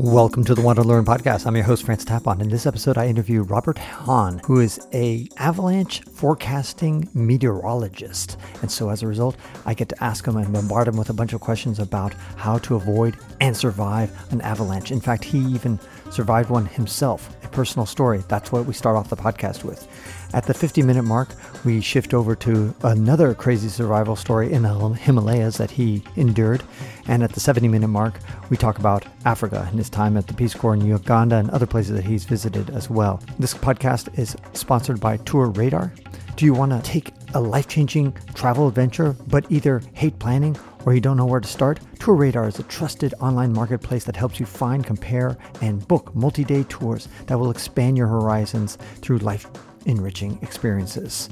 Welcome to the Want to Learn podcast. I'm your host, Francis Tapon. In this episode, I interview Robert Hahn, who is an avalanche forecasting meteorologist. And so as a result, I get to ask him and bombard him with a bunch of questions about how to avoid and survive an avalanche. In fact, he even survived one himself, a personal story. That's what we start off the podcast with. At the 50-minute mark, we shift over to another crazy survival story in the Himalayas that he endured. And at the 70-minute mark, we talk about Africa and his time at the Peace Corps in Uganda and other places that he's visited as well. This podcast is sponsored by TourRadar. Do you want to take a life-changing travel adventure, but either hate planning or you don't know where to start? TourRadar is a trusted online marketplace that helps you find, compare, and book multi-day tours that will expand your horizons through life-enriching experiences.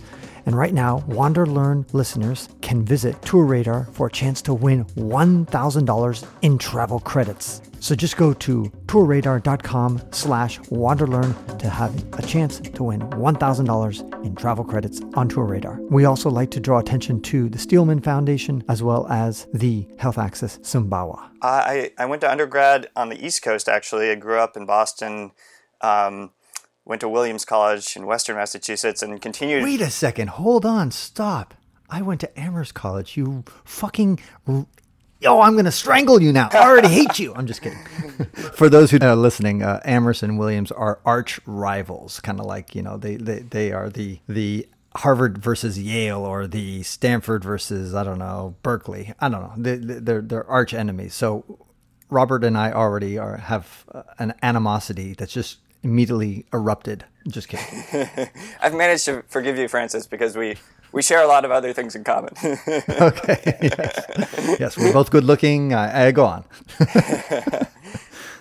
And right now, Wander Learn listeners can visit TourRadar for a chance to win $1,000 in travel credits. So just go to tourradar.com/wanderlearn to have a chance to win $1,000 in travel credits on TourRadar. We also like to draw attention to the Steelman Foundation as well as the Health Access Sumbawa. I went to undergrad on the East Coast, actually. I grew up in Boston, went to Williams College in Western Massachusetts and continued... Wait a second. Hold on. Stop. I went to Amherst College. You fucking... Yo, I'm going to strangle you now. I already hate you. I'm just kidding. For those who are listening, Amherst and Williams are arch rivals. Kind of like, you know, they are the Harvard versus Yale or the Stanford versus, I don't know, Berkeley. I don't know. They're arch enemies. So Robert and I already have an animosity that's just... immediately erupted. Just kidding. I've managed to forgive you, Francis, because we share a lot of other things in common. Okay. Yes, we're both good looking. Go on.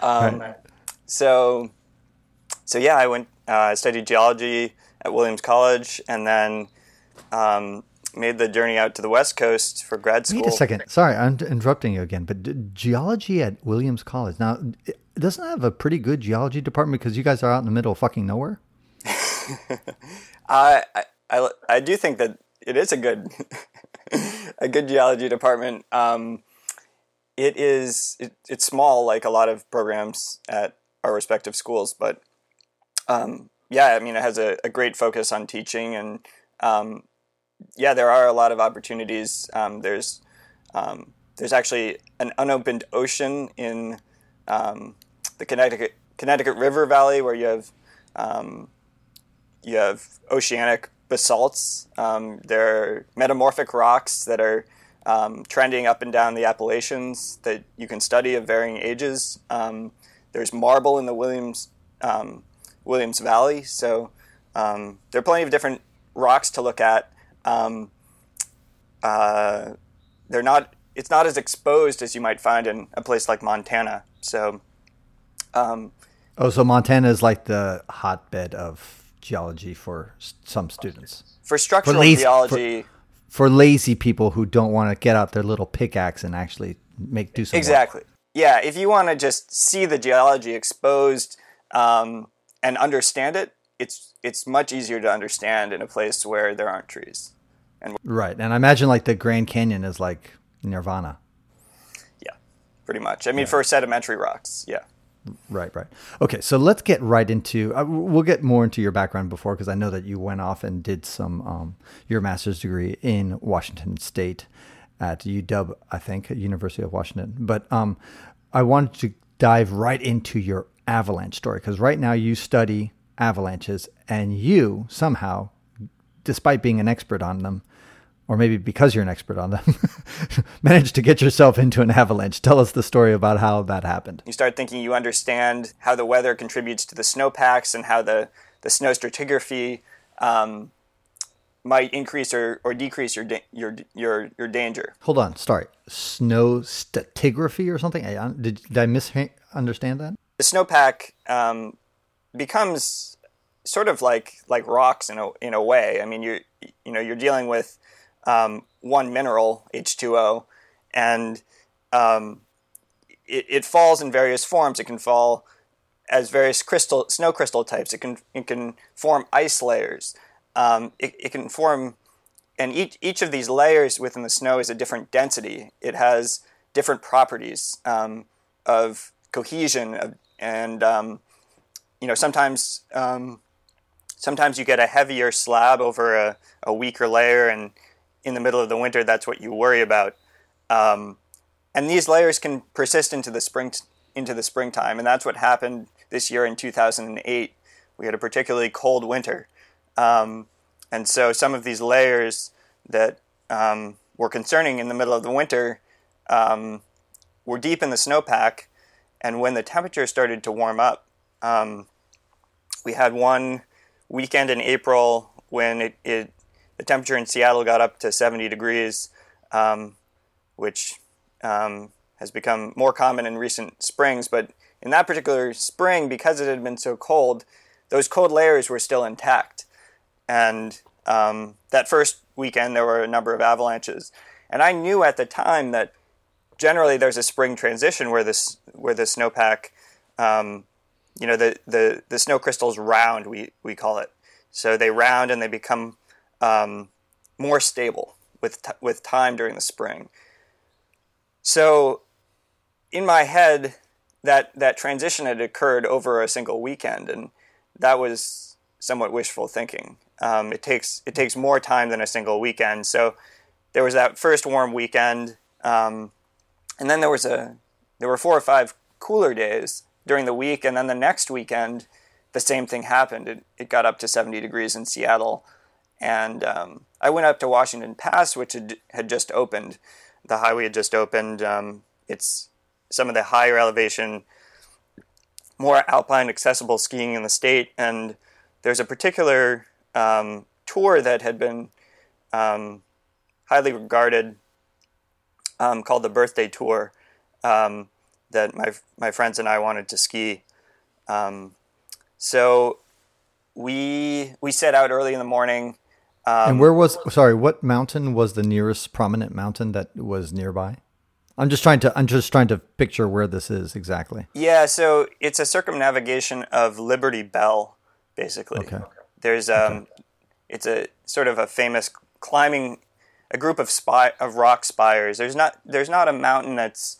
Right. So yeah, I went. I studied geology at Williams College, and then made the journey out to the West Coast for grad school. Wait a second. Sorry, I'm interrupting you again. But geology at Williams College now. Doesn't it have a pretty good geology department because you guys are out in the middle of fucking nowhere? I do think that it is a good a good geology department. It's small, like a lot of programs at our respective schools, but yeah, I mean it has a great focus on teaching, and yeah, there are a lot of opportunities. There's actually an unopened ocean in the Connecticut River Valley, where you have oceanic basalts. They're metamorphic rocks that are trending up and down the Appalachians that you can study of varying ages. There's marble in the Williams Valley, so there are plenty of different rocks to look at. They're not. It's not as exposed as you might find in a place like Montana. So, so Montana is like the hotbed of geology for some students. For structural geology. For lazy people who don't want to get out their little pickaxe and actually do some work. Yeah, if you want to just see the geology exposed and understand it, it's much easier to understand in a place where there aren't trees. Right, and I imagine like the Grand Canyon is like Nirvana. Pretty much. I mean, yeah. For sedimentary rocks, yeah. Right. Okay, so let's get right into, we'll get more into your background before, because I know that you went off and did some, your master's degree in Washington State at UW, I think, University of Washington. But I wanted to dive right into your avalanche story, because right now you study avalanches, and you somehow, despite being an expert on them, or maybe because you're an expert on them, managed to get yourself into an avalanche. Tell us the story about how that happened. You start thinking you understand how the weather contributes to the snowpacks and how the snow stratigraphy might increase or decrease your danger. Hold on, sorry. Snow stratigraphy or something? Did I misunderstand that? The snowpack becomes sort of like rocks in a way. I mean, you're dealing with one mineral, H2O, and it falls in various forms. It can fall as various snow crystal types. It can form ice layers. It can form, and each of these layers within the snow is a different density. It has different properties of cohesion. And sometimes you get a heavier slab over a weaker layer, and in the middle of the winter, that's what you worry about. And these layers can persist into the springtime, and that's what happened this year in 2008. We had a particularly cold winter, and so some of these layers that were concerning in the middle of the winter were deep in the snowpack, and when the temperature started to warm up, we had one weekend in April when the temperature in Seattle got up to 70 degrees, which has become more common in recent springs. But in that particular spring, because it had been so cold, those cold layers were still intact. And that first weekend, there were a number of avalanches. And I knew at the time that generally there's a spring transition where the snowpack, the snow crystals round, we call it. So they round and they become more stable with time during the spring. So in my head, that transition had occurred over a single weekend, and that was somewhat wishful thinking. It takes more time than a single weekend. So there was that first warm weekend, and then there were 4 or 5 cooler days during the week, and then the next weekend, the same thing happened. It got up to 70 degrees in Seattle, and I went up to Washington Pass, which had just opened. The highway had just opened. It's some of the higher elevation, more alpine accessible skiing in the state, and there's a particular tour that had been highly regarded called the Birthday Tour that my friends and I wanted to ski. So we set out early in the morning. And what mountain was the nearest prominent mountain that was nearby? I'm just trying to picture where this is exactly. Yeah, so it's a circumnavigation of Liberty Bell, basically. Okay. There's it's a sort of a famous climbing, a group of rock spires. There's not a mountain that's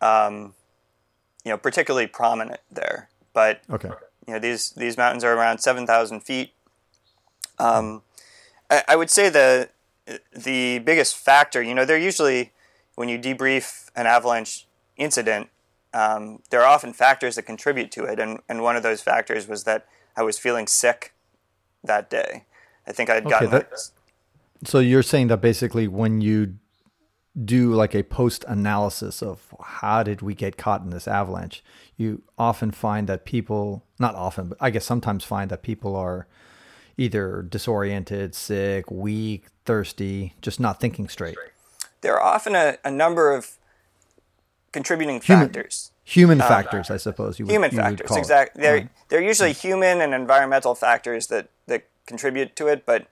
particularly prominent there, but okay. These mountains are around 7,000 feet. I would say the biggest factor, they're usually, when you debrief an avalanche incident, there are often factors that contribute to it. And one of those factors was that I was feeling sick that day. I think I had gotten So you're saying that basically when you do like a post-analysis of how did we get caught in this avalanche, you often find that people, not often, but I guess sometimes find that people are either disoriented, sick, weak, thirsty, just not thinking straight. There are often a number of contributing factors. Human factors, I suppose. Human factors, exactly. They're usually human and environmental factors that contribute to it, but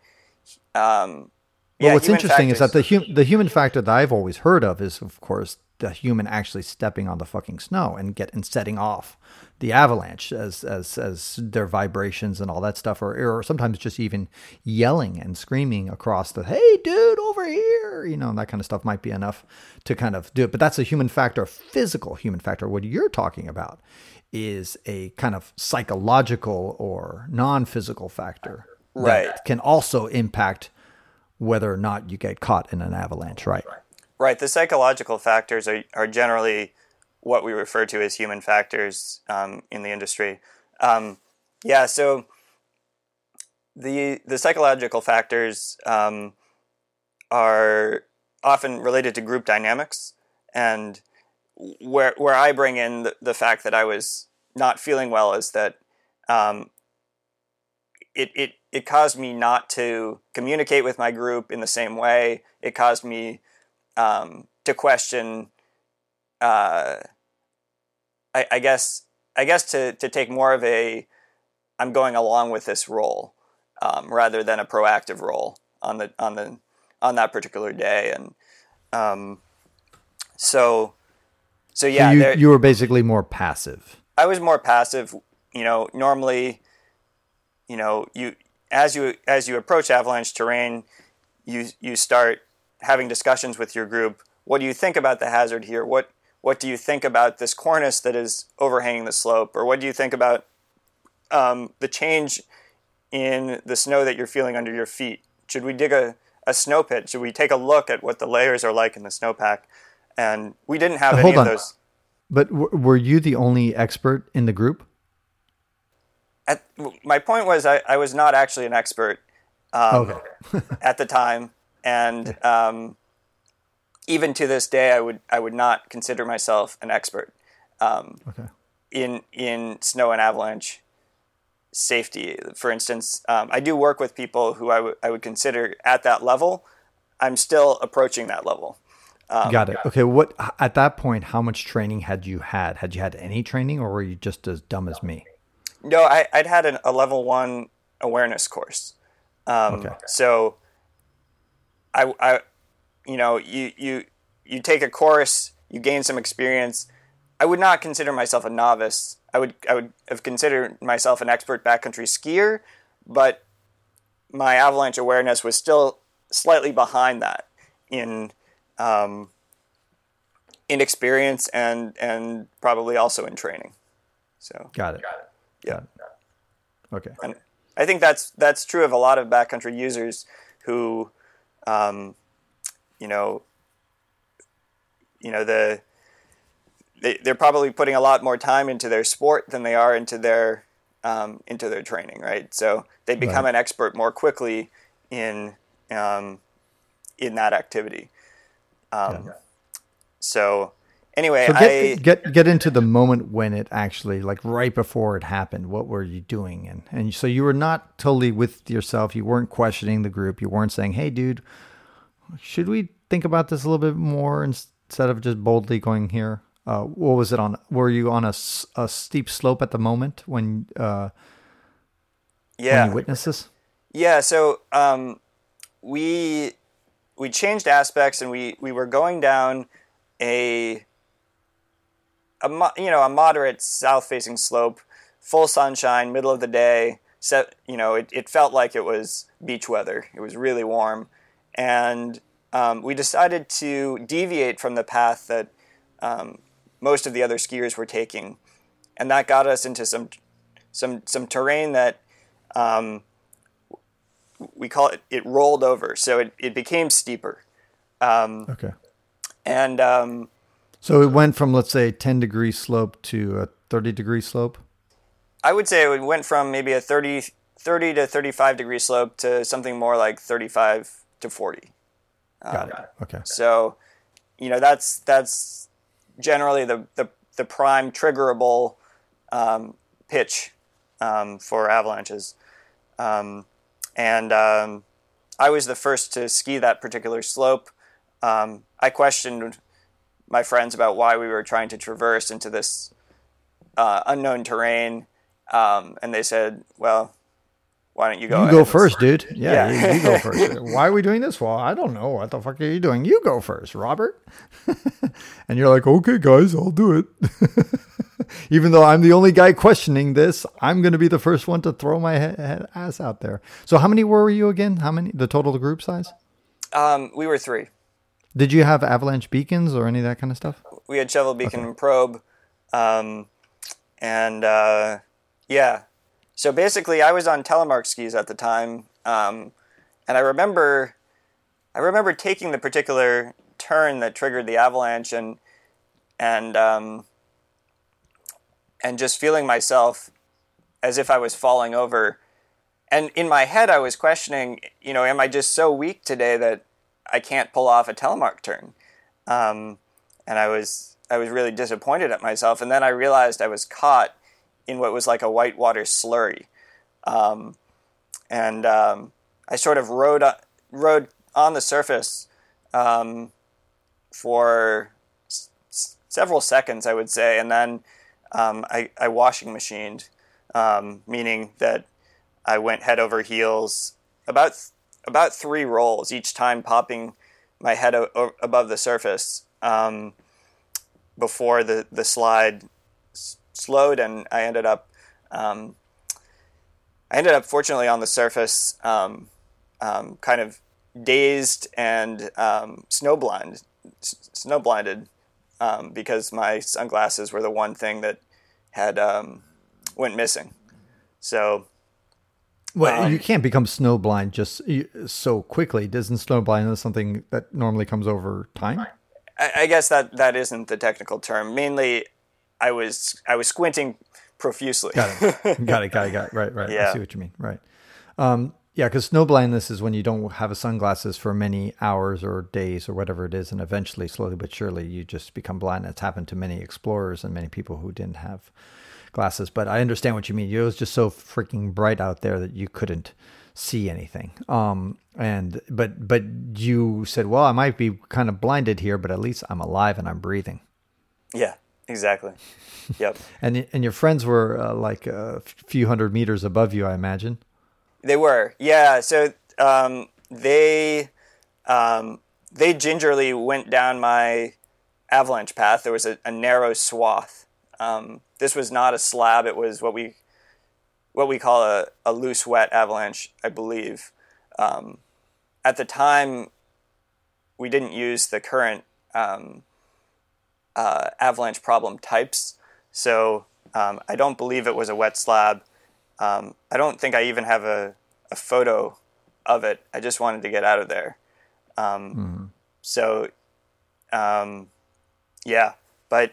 what's interesting is that the human factor that I've always heard of is, of course, the human actually stepping on the fucking snow and setting off the avalanche as their vibrations and all that stuff, or sometimes just even yelling and screaming across the, hey dude, over here, and that kind of stuff might be enough to kind of do it. But that's a human factor, a physical human factor. What you're talking about is a kind of psychological or non-physical factor. Right. That can also impact whether or not you get caught in an avalanche, right? Right. The psychological factors are generally what we refer to as human factors in the industry. So the psychological factors are often related to group dynamics, and where I bring in the fact that I was not feeling well is that it caused me not to communicate with my group in the same way. It caused me to question, I guess to take more of a, I'm going along with this role, rather than a proactive role on that particular day. And, so you were basically more passive. I was more passive, normally, as you approach avalanche terrain, you start having discussions with your group. What do you think about the hazard here? What what do you think about this cornice that is overhanging the slope? Or what do you think about the change in the snow that you're feeling under your feet? Should we dig a snow pit? Should we take a look at what the layers are like in the snowpack? And we didn't have any of those. But were you the only expert in the group? My point was I was not actually an expert at the time. And even to this day, I would not consider myself an expert in snow and avalanche safety. For instance, I do work with people who I would consider at that level. I'm still approaching that level. Got it. Okay. What at that point? How much training had you had? Had you had any training, or were you just as dumb as me? No, I'd had a level 1 awareness course. So I you know, you take a course, you gain some experience. I would not consider myself a novice. I would have considered myself an expert backcountry skier, but my avalanche awareness was still slightly behind that in experience and probably also in training. So got it. Yeah. Okay. And I think that's true of a lot of backcountry users who, they're probably putting a lot more time into their sport than they are into their training, right? So they become an expert more quickly in that activity. So anyway, get into the moment when it actually, like right before it happened, what were you doing? And so you were not totally with yourself. You weren't questioning the group. You weren't saying, hey, dude, should we think about this a little bit more instead of just boldly going here? What was it on? Were you on a steep slope at the moment when you witnessed this? Yeah. So, we changed aspects and we were going down a moderate south facing slope, full sunshine, middle of the day. So, it felt like it was beach weather. It was really warm. And, we decided to deviate from the path that, most of the other skiers were taking, and that got us into some terrain that we call it. It rolled over, so it became steeper. So it went from, let's say, 10-degree slope to a 30-degree slope. I would say it went from maybe a 30 to 35-degree slope to something more like 35 to 40. Got it. Okay. So, that's generally the prime triggerable pitch for avalanches. I was the first to ski that particular slope. I questioned my friends about why we were trying to traverse into this unknown terrain. And they said, well, why don't you go? You go first, dude. Yeah. You go first. Why are we doing this? Well, I don't know. What the fuck are you doing? You go first, Robert. And you're like, okay, guys, I'll do it. Even though I'm the only guy questioning this, I'm going to be the first one to throw my ass out there. So how many were you again? How many? The total group size? We were 3. Did you have avalanche beacons or any of that kind of stuff? We had shovel, beacon, and probe. So basically, I was on Telemark skis at the time, and I remember taking the particular turn that triggered the avalanche, and just feeling myself as if I was falling over, and in my head I was questioning, am I just so weak today that I can't pull off a Telemark turn? And I was really disappointed at myself, and then I realized I was caught in what was like a whitewater slurry. I sort of rode on the surface for several seconds, I would say, and then I washing machined, meaning that I went head over heels, about 3 rolls, each time popping my head above the surface before the slide slowed, and I ended up fortunately on the surface, kind of dazed and snowblinded because my sunglasses were the one thing that had went missing. So, well, you can't become snowblind just so quickly. Isn't snowblindness something that normally comes over time? I guess that isn't the technical term. Mainly, I was squinting profusely. Got it. Right. Yeah. I see what you mean. Right. Yeah, because snowblindness is when you don't have sunglasses for many hours or days or whatever it is, and eventually, slowly but surely, you just become blind. That's happened to many explorers and many people who didn't have glasses. But I understand what you mean. It was just so freaking bright out there that you couldn't see anything. But you said, well, I might be kind of blinded here, but at least I'm alive and I'm breathing. Yeah, exactly. Yep. And your friends were like a few hundred meters above you, I imagine. They were, yeah. So they gingerly went down my avalanche path. There was a narrow swath. This was not a slab. It was what we call a loose wet avalanche, I believe. At the time, we didn't use the current avalanche problem types. So I don't believe it was a wet slab. I don't think I even have a photo of it. I just wanted to get out of there. Yeah, but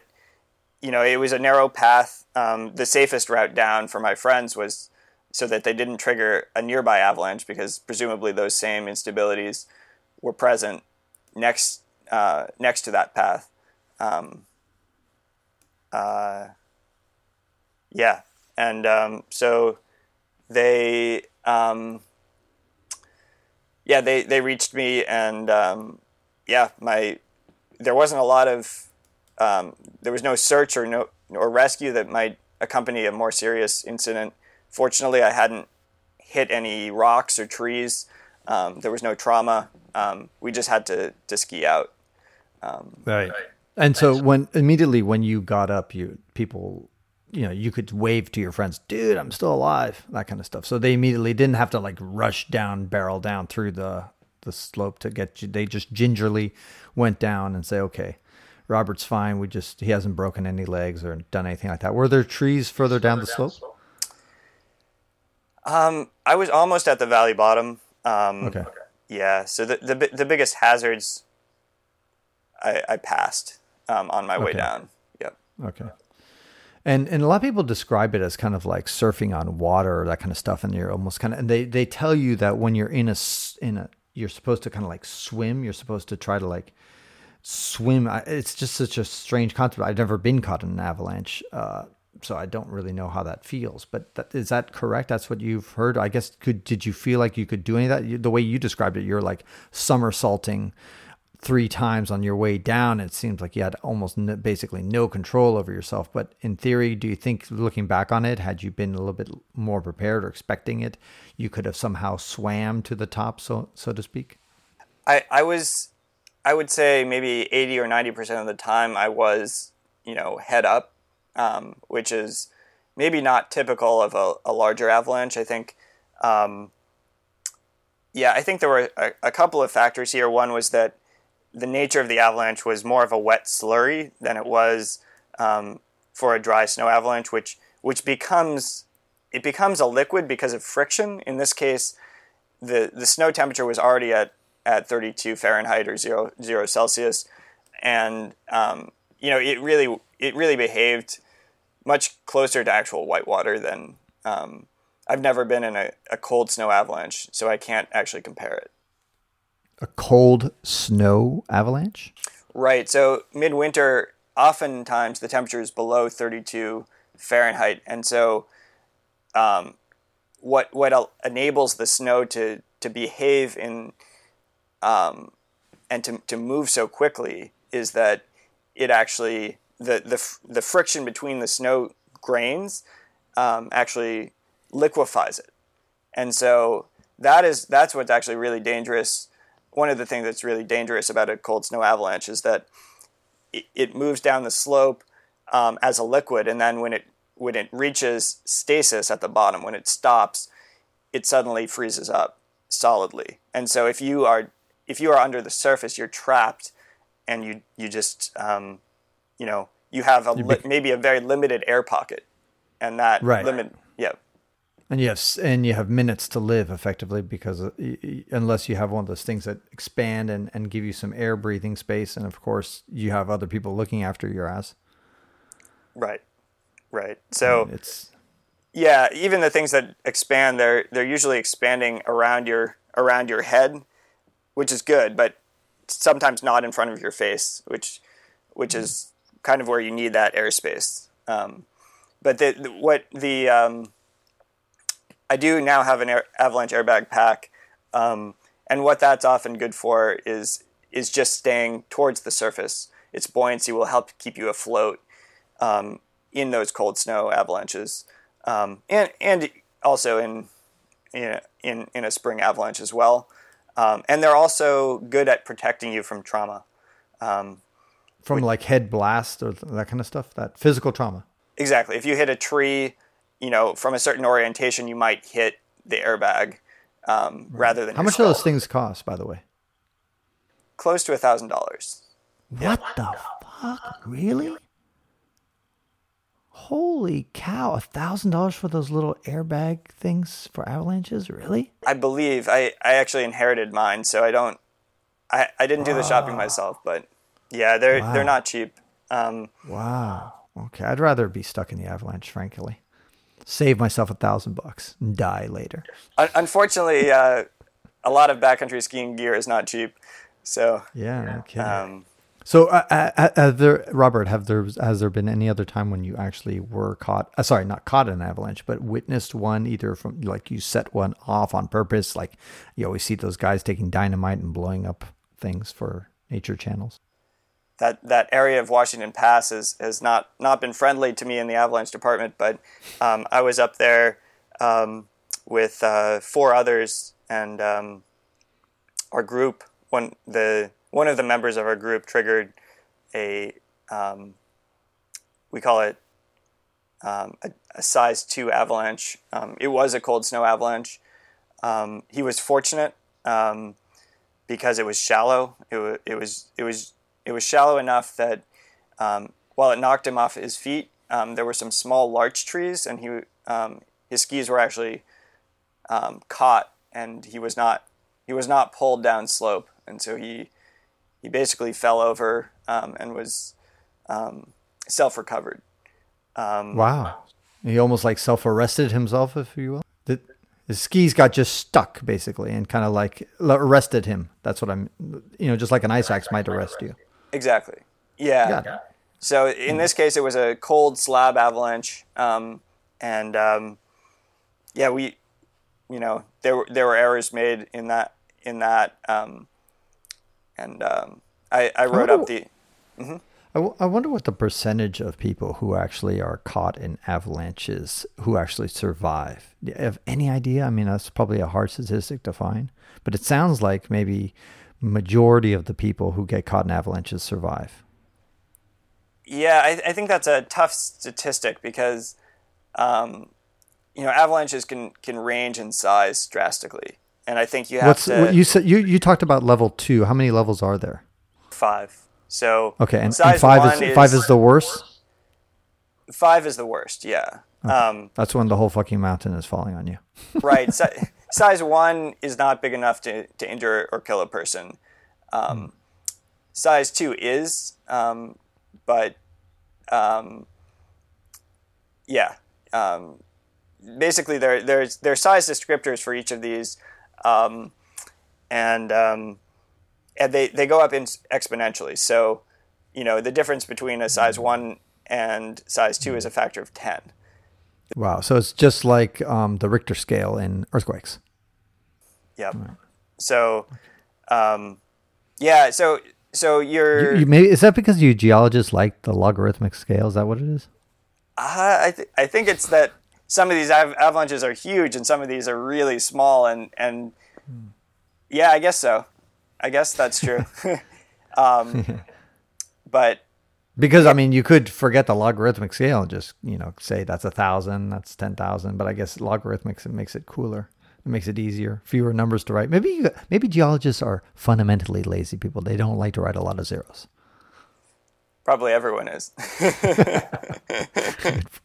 you know, it was a narrow path. The safest route down for my friends was so that they didn't trigger a nearby avalanche, because presumably those same instabilities were present next to that path. Yeah. And so they, they reached me, and there wasn't a lot of, there was no search or rescue that might accompany a more serious incident. Fortunately, I hadn't hit any rocks or trees. There was no trauma. We just had to ski out. Right. And so when you got up, people. You know, you could wave to your friends, dude, I'm still alive, that kind of stuff. So they immediately didn't have to like barrel down through the slope to get you. They just gingerly went down and say, okay, Robert's fine. He hasn't broken any legs or done anything like that. Were there trees further down the slope? I was almost at the valley bottom. Okay. Yeah. So the biggest hazards I passed on my way down. Yep. Okay. And a lot of people describe it as kind of like surfing on water or that kind of stuff. And you're almost kind of, and they tell you that when you're in a, you're supposed to kind of like swim. You're supposed to try to like swim. It's just such a strange concept. I've never been caught in an avalanche. So I don't really know how that feels, but is that correct? That's what you've heard? I guess did you feel like you could do any of that? The way you described it, you're like somersaulting 3 times on your way down. It seems like you had almost basically no control over yourself. But in theory, do you think, looking back on it, had you been a little bit more prepared or expecting it, you could have somehow swam to the top, so to speak? I would say maybe 80 or 90% of the time I was, head up, which is maybe not typical of a larger avalanche. I think, I think there were a couple of factors here. One was that the nature of the avalanche was more of a wet slurry than it was for a dry snow avalanche, which becomes a liquid because of friction. In this case, the snow temperature was already at 32 Fahrenheit or zero Celsius, and it really behaved much closer to actual whitewater than I've never been in a cold snow avalanche, so I can't actually compare it. A cold snow avalanche? Right. So midwinter, oftentimes the temperature is below 32 Fahrenheit. And so what enables the snow to behave in and to move so quickly is that it actually, the friction between the snow grains actually liquefies it. And so that's what's actually really dangerous. One of the things that's really dangerous about a cold snow avalanche is that it moves down the slope as a liquid, and then when it reaches stasis at the bottom, when it stops, it suddenly freezes up solidly. And so if you are under the surface, you're trapped, and you just you know, you have a maybe a very limited air pocket, and that limit, and you have minutes to live effectively, because unless you have one of those things that expand and give you some air breathing space, and of course you have other people looking after your ass. Right. So and it's even the things that expand, they're usually expanding around your head, which is good, but sometimes not in front of your face, which is kind of where you need that airspace. I do now have an avalanche airbag pack, and what that's often good for is just staying towards the surface. Its buoyancy will help keep you afloat in those cold snow avalanches, and also in a spring avalanche as well. And they're also good at protecting you from trauma, like head blast or that kind of stuff. That physical trauma. Exactly. If you hit a tree, you know, from a certain orientation, you might hit the airbag rather than. How much do those things cost, by the way? Close to $1,000. What the fuck? Really? Holy cow! $1,000 for those little airbag things for avalanches? Really? I believe I actually inherited mine, so I don't. I didn't do the shopping myself, but yeah, they're not cheap. Wow. Okay, I'd rather be stuck in the avalanche, frankly. Save myself $1,000 and die later. Unfortunately, a lot of backcountry skiing gear is not cheap. So yeah, okay. So, has there been any other time when you actually were caught? Sorry, not caught in an avalanche, but witnessed one, either from like you set one off on purpose, like you always see those guys taking dynamite and blowing up things for nature channels. That area of Washington Pass has not been friendly to me in the avalanche department, but I was up there with four others, and our group, one of the members of our group triggered a we call it a size 2 avalanche. It was a cold snow avalanche. He was fortunate because it was shallow. It was shallow enough that while it knocked him off his feet, there were some small larch trees, and his skis were actually caught, and he was not pulled down slope, and so he basically fell over and was self-recovered. Wow, he almost like self-arrested himself, if you will. His skis got just stuck basically, and kind of like arrested him. That's what I'm, just like an ice axe might arrest you. Exactly. Yeah. So in this case, it was a cold slab avalanche, we, there were errors made in that, I wrote up the. Mm-hmm. I wonder what the percentage of people who actually are caught in avalanches who actually survive. Do you have any idea? I mean, that's probably a hard statistic to find, but it sounds like maybe majority of the people who get caught in avalanches survive. Yeah, I think that's a tough statistic because, avalanches can range in size drastically, and I think you have you said you talked about level 2. How many levels are there? 5. So okay, and five is the worst. 5 is the worst, yeah. Okay. That's when the whole fucking mountain is falling on you. Right. Size 1 is not big enough to injure or kill a person. Size 2 is, basically there's size descriptors for each of these, and they go up exponentially. So, the difference between a size 1 and size 2 is a factor of 10. Wow. So it's just like the Richter scale in earthquakes. Yep. Right. So, so you're... Is that because you geologists like the logarithmic scale? Is that what it is? I think it's that some of these avalanches are huge and some of these are really small. Yeah, I guess so. I guess that's true. But because you could forget the logarithmic scale and just, say that's 1,000, that's 10,000, but I guess logarithmics, it makes it cooler. It makes it easier, fewer numbers to write. Maybe geologists are fundamentally lazy people. They don't like to write a lot of zeros. Probably everyone is.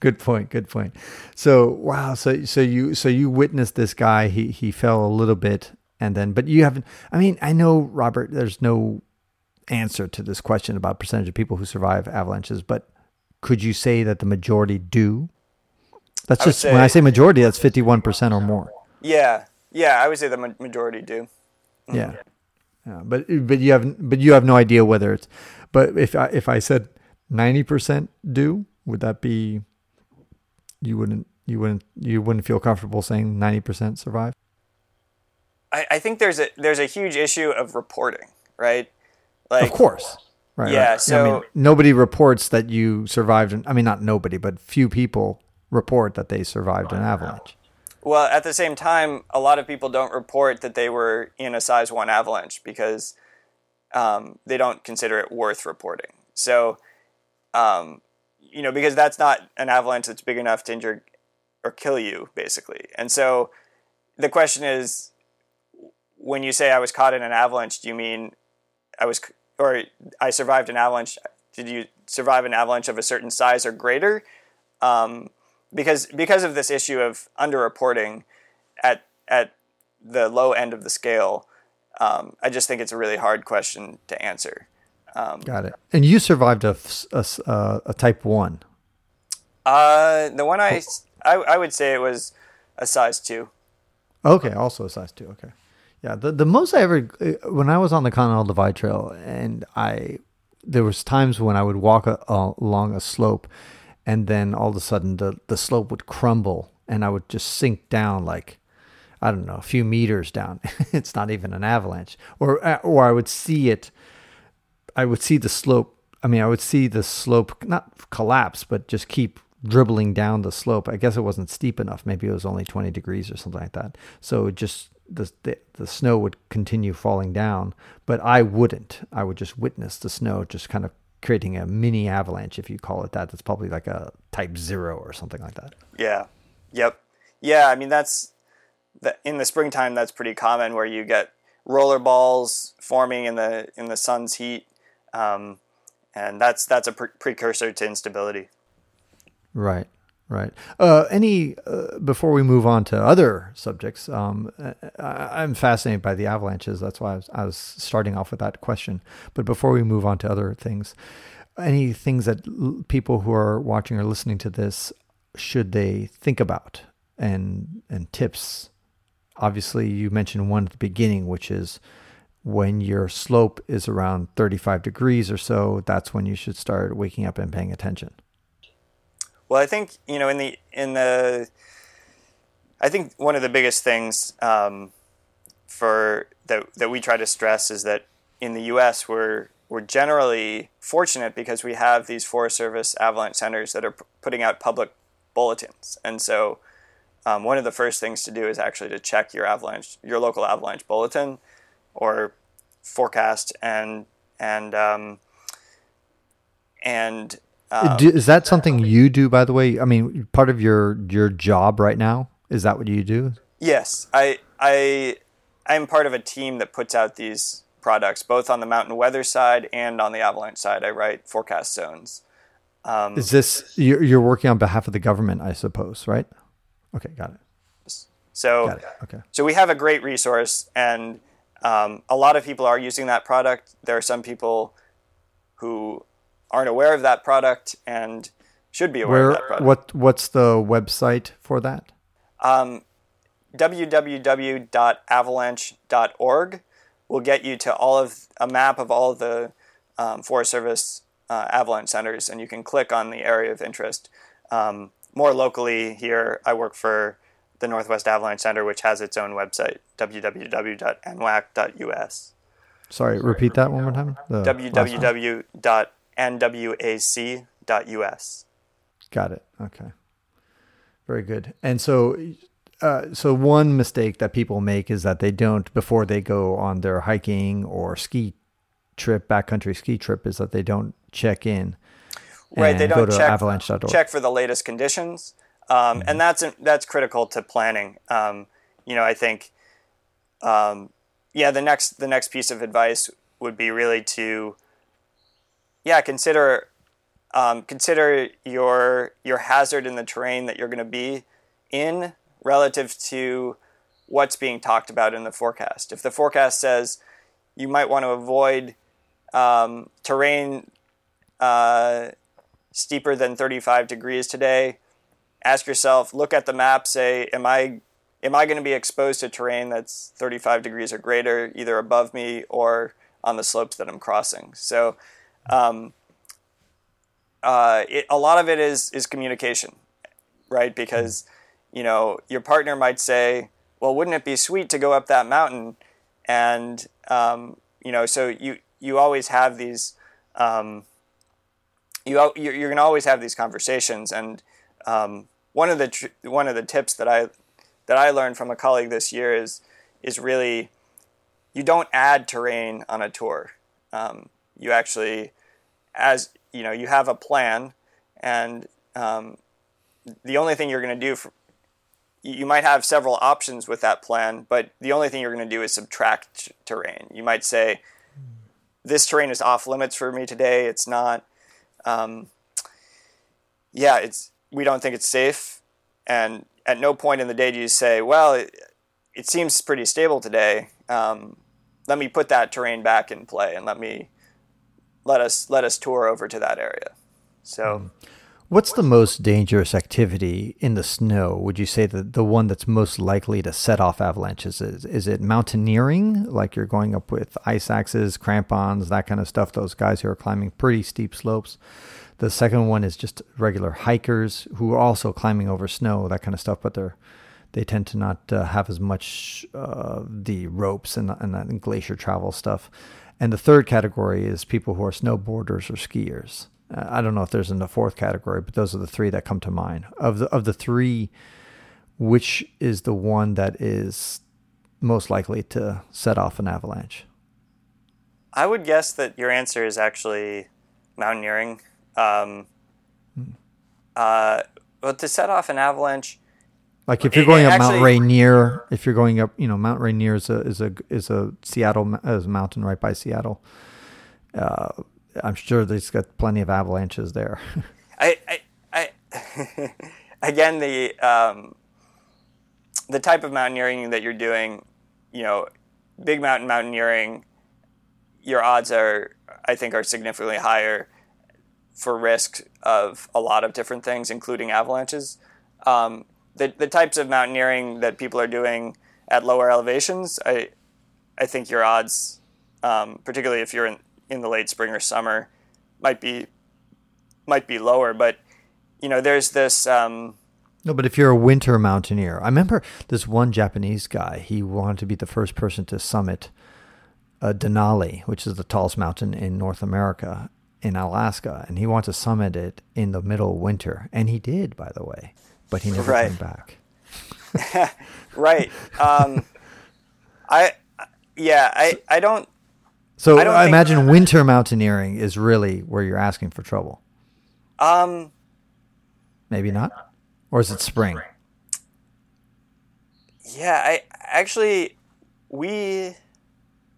Good point. Good point. So, wow. So you witnessed this guy. He fell a little bit, and then, but you haven't. I mean, I know, Robert, there's no answer to this question about percentage of people who survive avalanches, but could you say that the majority do? That's just, when I say majority, that's 51% or more. Yeah. Yeah. I would say the majority do. Mm-hmm. Yeah. Yeah. But you have no idea whether it's. But if I said 90% do, would that be you wouldn't feel comfortable saying 90% survive? I think there's a huge issue of reporting, right? Like, of course, right? Yeah. Right. So I mean, nobody reports that you survived. I mean, not nobody, but few people report that they survived an avalanche. Well, at the same time, a lot of people don't report that they were in a size 1 avalanche because. They don't consider it worth reporting. So, because that's not an avalanche that's big enough to injure or kill you, basically. And so the question is, when you say I was caught in an avalanche, do you mean I survived an avalanche? Did you survive an avalanche of a certain size or greater? Because of this issue of underreporting at the low end of the scale, I just think it's a really hard question to answer. Got it. And you survived a type 1. The one I would say it was a size 2. Okay, also a size 2. Okay, yeah. The most I ever, when I was on the Continental Divide Trail, and there was times when I would walk along a slope, and then all of a sudden the slope would crumble, and I would just sink down like. I don't know, a few meters down. It's not even an avalanche. Or I would see it. I would see the slope. I mean, I would see the slope not collapse, but just keep dribbling down the slope. I guess it wasn't steep enough. Maybe it was only 20 degrees or something like that. So it just the snow would continue falling down, but I wouldn't. I would just witness the snow just kind of creating a mini avalanche, if you call it that. That's probably like a type 0 or something like that. Yeah. Yep. Yeah. I mean, in the springtime, that's pretty common, where you get roller balls forming in the sun's heat, and that's a precursor to instability. Right. Before we move on to other subjects, I'm fascinated by the avalanches. That's why I was starting off with that question. But before we move on to other things, any things that people who are watching or listening to this should they think about, and tips. Obviously, you mentioned one at the beginning, which is when your slope is around 35 degrees or so, that's when you should start waking up and paying attention. Well, I think, I think one of the biggest things that we try to stress is that in the U.S., we're generally fortunate because we have these Forest Service avalanche centers that are putting out public bulletins. And so one of the first things to do is actually to check your local avalanche bulletin or forecast, and is that something you do, by the way? I mean, part of your job right now, is that what you do? Yes, I'm part of a team that puts out these products, both on the mountain weather side and on the avalanche side. I write forecast zones. Is this you're working on behalf of the government, I suppose, right? Okay, got it. So we have a great resource, and a lot of people are using that product. There are some people who aren't aware of that product and should be aware of that product. What's the website for that? www.avalanche.org will get you to a map of all of the Forest Service avalanche centers, and you can click on the area of interest. More locally here, I work for the Northwest Avalanche Center, which has its own website, www.nwac.us. Sorry, repeat that one more time. www.nwac.us. Got it. Okay. Very good. And so one mistake that people make is that they don't, before they go on their hiking or ski trip, backcountry ski trip, is that they don't check in. Right, they don't check for the latest conditions, mm-hmm. and that's critical to planning. I think, the next piece of advice would be really to, consider Consider your hazard in the terrain that you're going to be in relative to what's being talked about in the forecast. If the forecast says you might want to avoid terrain steeper than 35 degrees today, ask yourself, look at the map, say, am I going to be exposed to terrain that's 35 degrees or greater, either above me or on the slopes that I'm crossing? So a lot of it is communication, right? Because, you know, your partner might say, well, wouldn't it be sweet to go up that mountain? And, you know, so you always have these, you're going to always have these conversations. And one of the tips that I learned from a colleague this year is really, you don't add terrain on a tour. You actually, as you know, you have a plan, and the only thing you're going to do, you might have several options with that plan, but the only thing you're going to do is subtract terrain. You might say, this terrain is off limits for me today. It's not. We don't think it's safe, and at no point in the day do you say, well, it seems pretty stable today. Let me put that terrain back in play and let us tour over to that area. So what's the most dangerous activity in the snow? Would you say that the one that's most likely to set off avalanches is it mountaineering? Like you're going up with ice axes, crampons, that kind of stuff, those guys who are climbing pretty steep slopes. The second one is just regular hikers who are also climbing over snow, that kind of stuff, but they tend to not have as much the ropes and glacier travel stuff. And the third category is people who are snowboarders or skiers. I don't know if there's in the fourth category, but those are the three that come to mind. Of the three, which is the one that is most likely to set off an avalanche? I would guess that your answer is actually mountaineering. But to set off an avalanche, like if you're going up Mount Rainier, if you're going up, you know, Mount Rainier is a Seattle is a mountain right by Seattle. I'm sure there's got plenty of avalanches there. I again, the type of mountaineering that you're doing, you know, big mountain mountaineering, your odds are, I think, are significantly higher for risk of a lot of different things, including avalanches. The types of mountaineering that people are doing at lower elevations, I think your odds, particularly if you're in the late spring or summer, might be lower. But you know, there's this. No, but if you're a winter mountaineer, I remember this one Japanese guy. He wanted to be the first person to summit Denali, which is the tallest mountain in North America, in Alaska, and he wanted to summit it in the middle of winter, and he did, by the way, but he never came back. Right. I imagine winter mountaineering is really where you're asking for trouble. Maybe not, or is it spring? Yeah, I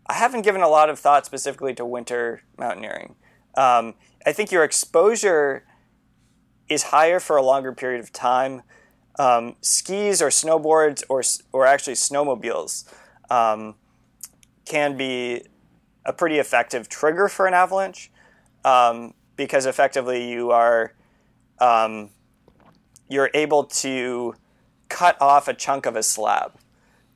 haven't given a lot of thought specifically to winter mountaineering. I think your exposure is higher for a longer period of time. Skis or snowboards or actually snowmobiles can be a pretty effective trigger for an avalanche because effectively you are you're able to cut off a chunk of a slab.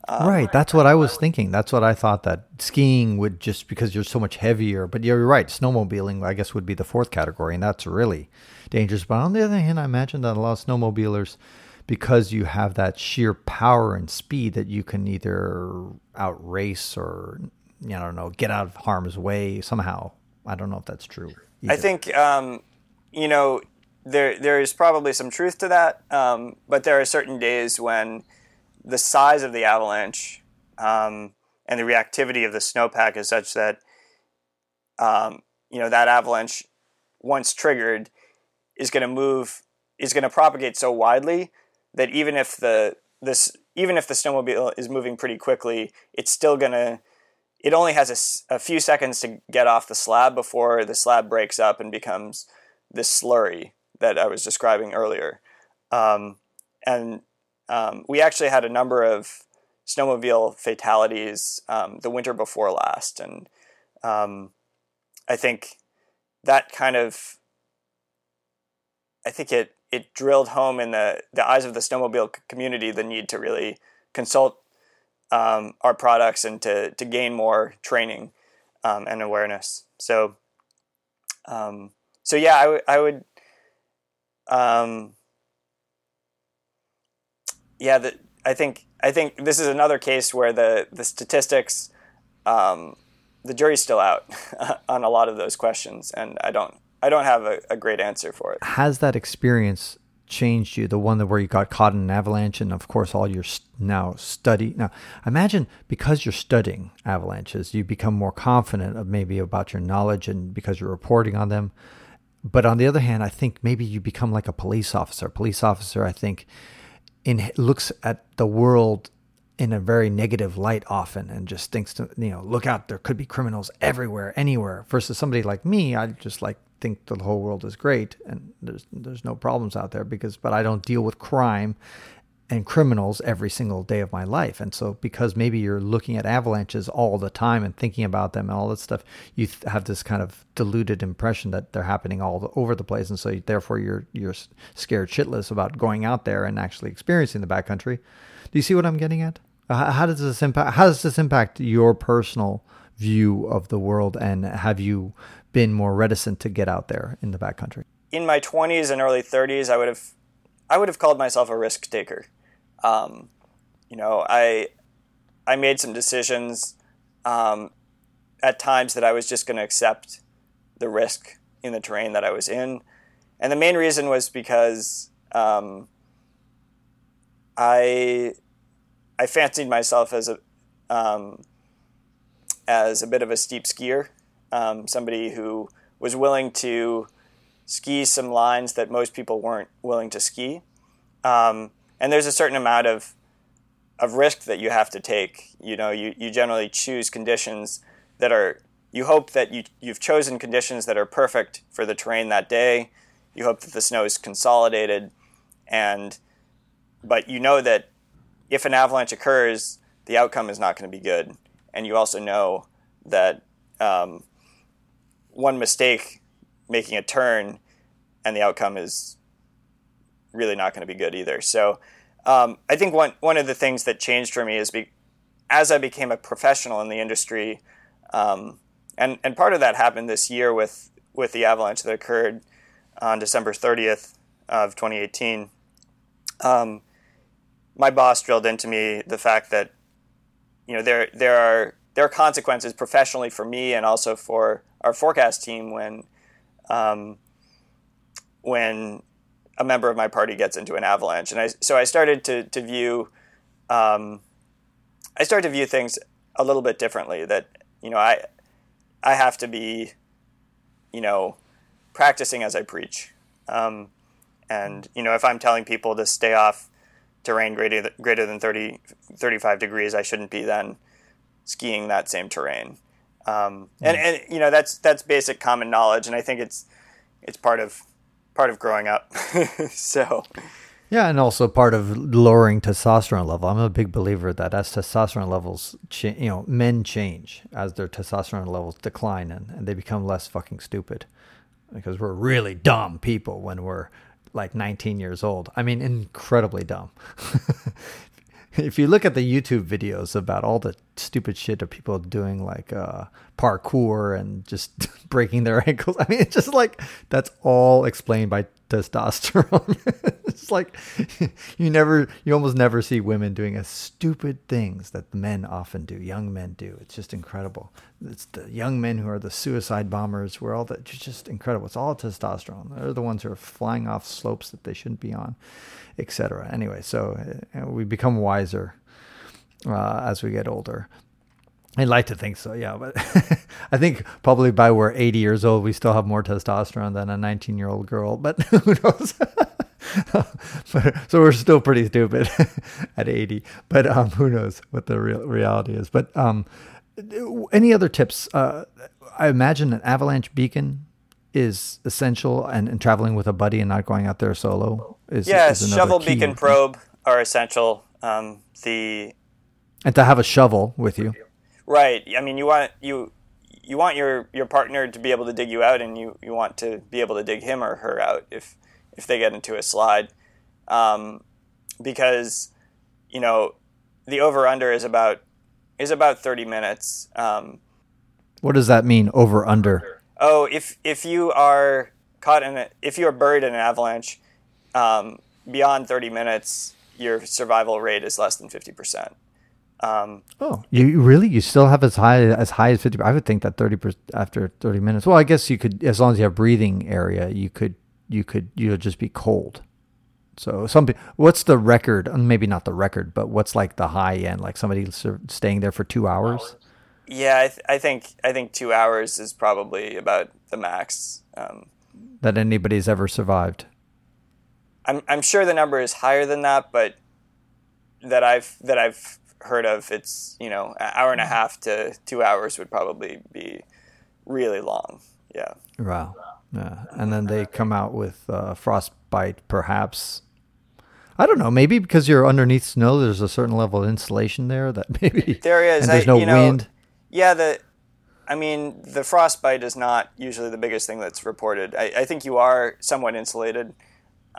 Right. That's what I was thinking. That's what I thought, that skiing would, just because you're so much heavier. But you're right. Snowmobiling, I guess, would be the fourth category, and that's really dangerous. But on the other hand, I imagine that a lot of snowmobilers, because you have that sheer power and speed, that you can either outrace or, you know, I don't know, get out of harm's way somehow. I don't know if that's true either. I think, you know, there is probably some truth to that. But there are certain days when the size of the avalanche and the reactivity of the snowpack is such that, you know, that avalanche, once triggered, is going to propagate so widely that even if the snowmobile is moving pretty quickly, it only has a few seconds to get off the slab before the slab breaks up and becomes this slurry that I was describing earlier. We actually had a number of snowmobile fatalities the winter before last. And I think that kind of, it drilled home in the eyes of the snowmobile community the need to really consult our products and to gain more training and awareness. So, I think this is another case where the statistics, the jury's still out on a lot of those questions, and I don't have a great answer for it. Has that experience changed you, the one that where you got caught in an avalanche and, of course, all your now study? Now, imagine because you're studying avalanches, you become more confident of maybe about your knowledge and because you're reporting on them. But on the other hand, I think maybe you become like a police officer. A police officer, I think, looks at the world in a very negative light often and just thinks, look out, there could be criminals everywhere, anywhere, versus somebody like me. I just think the whole world is great and there's no problems out there but I don't deal with crime and criminals every single day of my life. And so because maybe you're looking at avalanches all the time and thinking about them and all that stuff, you have this kind of diluted impression that they're happening all over the place. And so therefore you're scared shitless about going out there and actually experiencing the backcountry. Do you see what I'm getting at? How does this impact your personal view of the world, and have you been more reticent to get out there in the backcountry? In my 20s and early 30s, I would have called myself a risk taker. I made some decisions at times that I was just going to accept the risk in the terrain that I was in, and the main reason was because I fancied myself as a bit of a steep skier, somebody who was willing to ski some lines that most people weren't willing to ski. And there's a certain amount of risk that you have to take. You generally choose conditions that are, you hope that you've chosen conditions that are perfect for the terrain that day. You hope that the snow is consolidated, but you know that if an avalanche occurs, the outcome is not going to be good. And you also know that one mistake making a turn and the outcome is really not going to be good either. So I think one of the things that changed for me is as I became a professional in the industry, and part of that happened this year with the avalanche that occurred on December 30th of 2018. My boss drilled into me the fact that there are consequences professionally for me and also for our forecast team when a member of my party gets into an avalanche. And I started to view things a little bit differently. That I have to be practicing as I preach, and if I'm telling people to stay off terrain greater than 35 degrees, I shouldn't be then skiing that same terrain. That's basic common knowledge, and I think it's part of growing up. So yeah, and also part of lowering testosterone level. I'm a big believer that as testosterone levels men change, as their testosterone levels decline, and they become less fucking stupid, because we're really dumb people when we're like 19 years old. I mean, incredibly dumb. If you look at the YouTube videos about all the stupid shit of people doing like parkour and just breaking their ankles, I mean, it's just like, that's all explained by testosterone. It's like, you almost never see women doing as stupid things that men often do, young men do. It's just incredible. It's the young men who are the suicide bombers, where all that, it's just incredible. It's all testosterone. They're the ones who are flying off slopes that they shouldn't be on, etc. Anyway, so we become wiser as we get older. I'd like to think so, yeah. But I think probably by we're 80 years old, we still have more testosterone than a 19-year-old girl. But who knows? So we're still pretty stupid at 80. But who knows what the reality is. But any other tips? I imagine an avalanche beacon is essential, and traveling with a buddy and not going out there solo is is another shovel, key. Beacon, probe are essential. And to have a shovel with you, right? I mean, you want your partner to be able to dig you out, and you want to be able to dig him or her out if they get into a slide, because the over under is about 30 minutes. What does that mean, over under? Oh, if you are caught if you are buried in an avalanche, beyond 30 minutes, your survival rate is less than 50%. You still have as high as 50%? I would think that 30% after 30 minutes. Well, I guess you could, as long as you have breathing area, you'll just be cold. So what's the record? Maybe not the record, but what's like the high end? Like somebody staying there for 2 hours? Yeah, I think 2 hours is probably about the max that anybody's ever survived. I'm sure the number is higher than that, but that I've heard of, it's an hour and a half to 2 hours would probably be really long. Yeah. Wow. Yeah. And then they come out with frostbite, perhaps. I don't know. Maybe because you're underneath snow, there's a certain level of insulation there that maybe there is. And there's no wind. Yeah. The frostbite is not usually the biggest thing that's reported. I think you are somewhat insulated.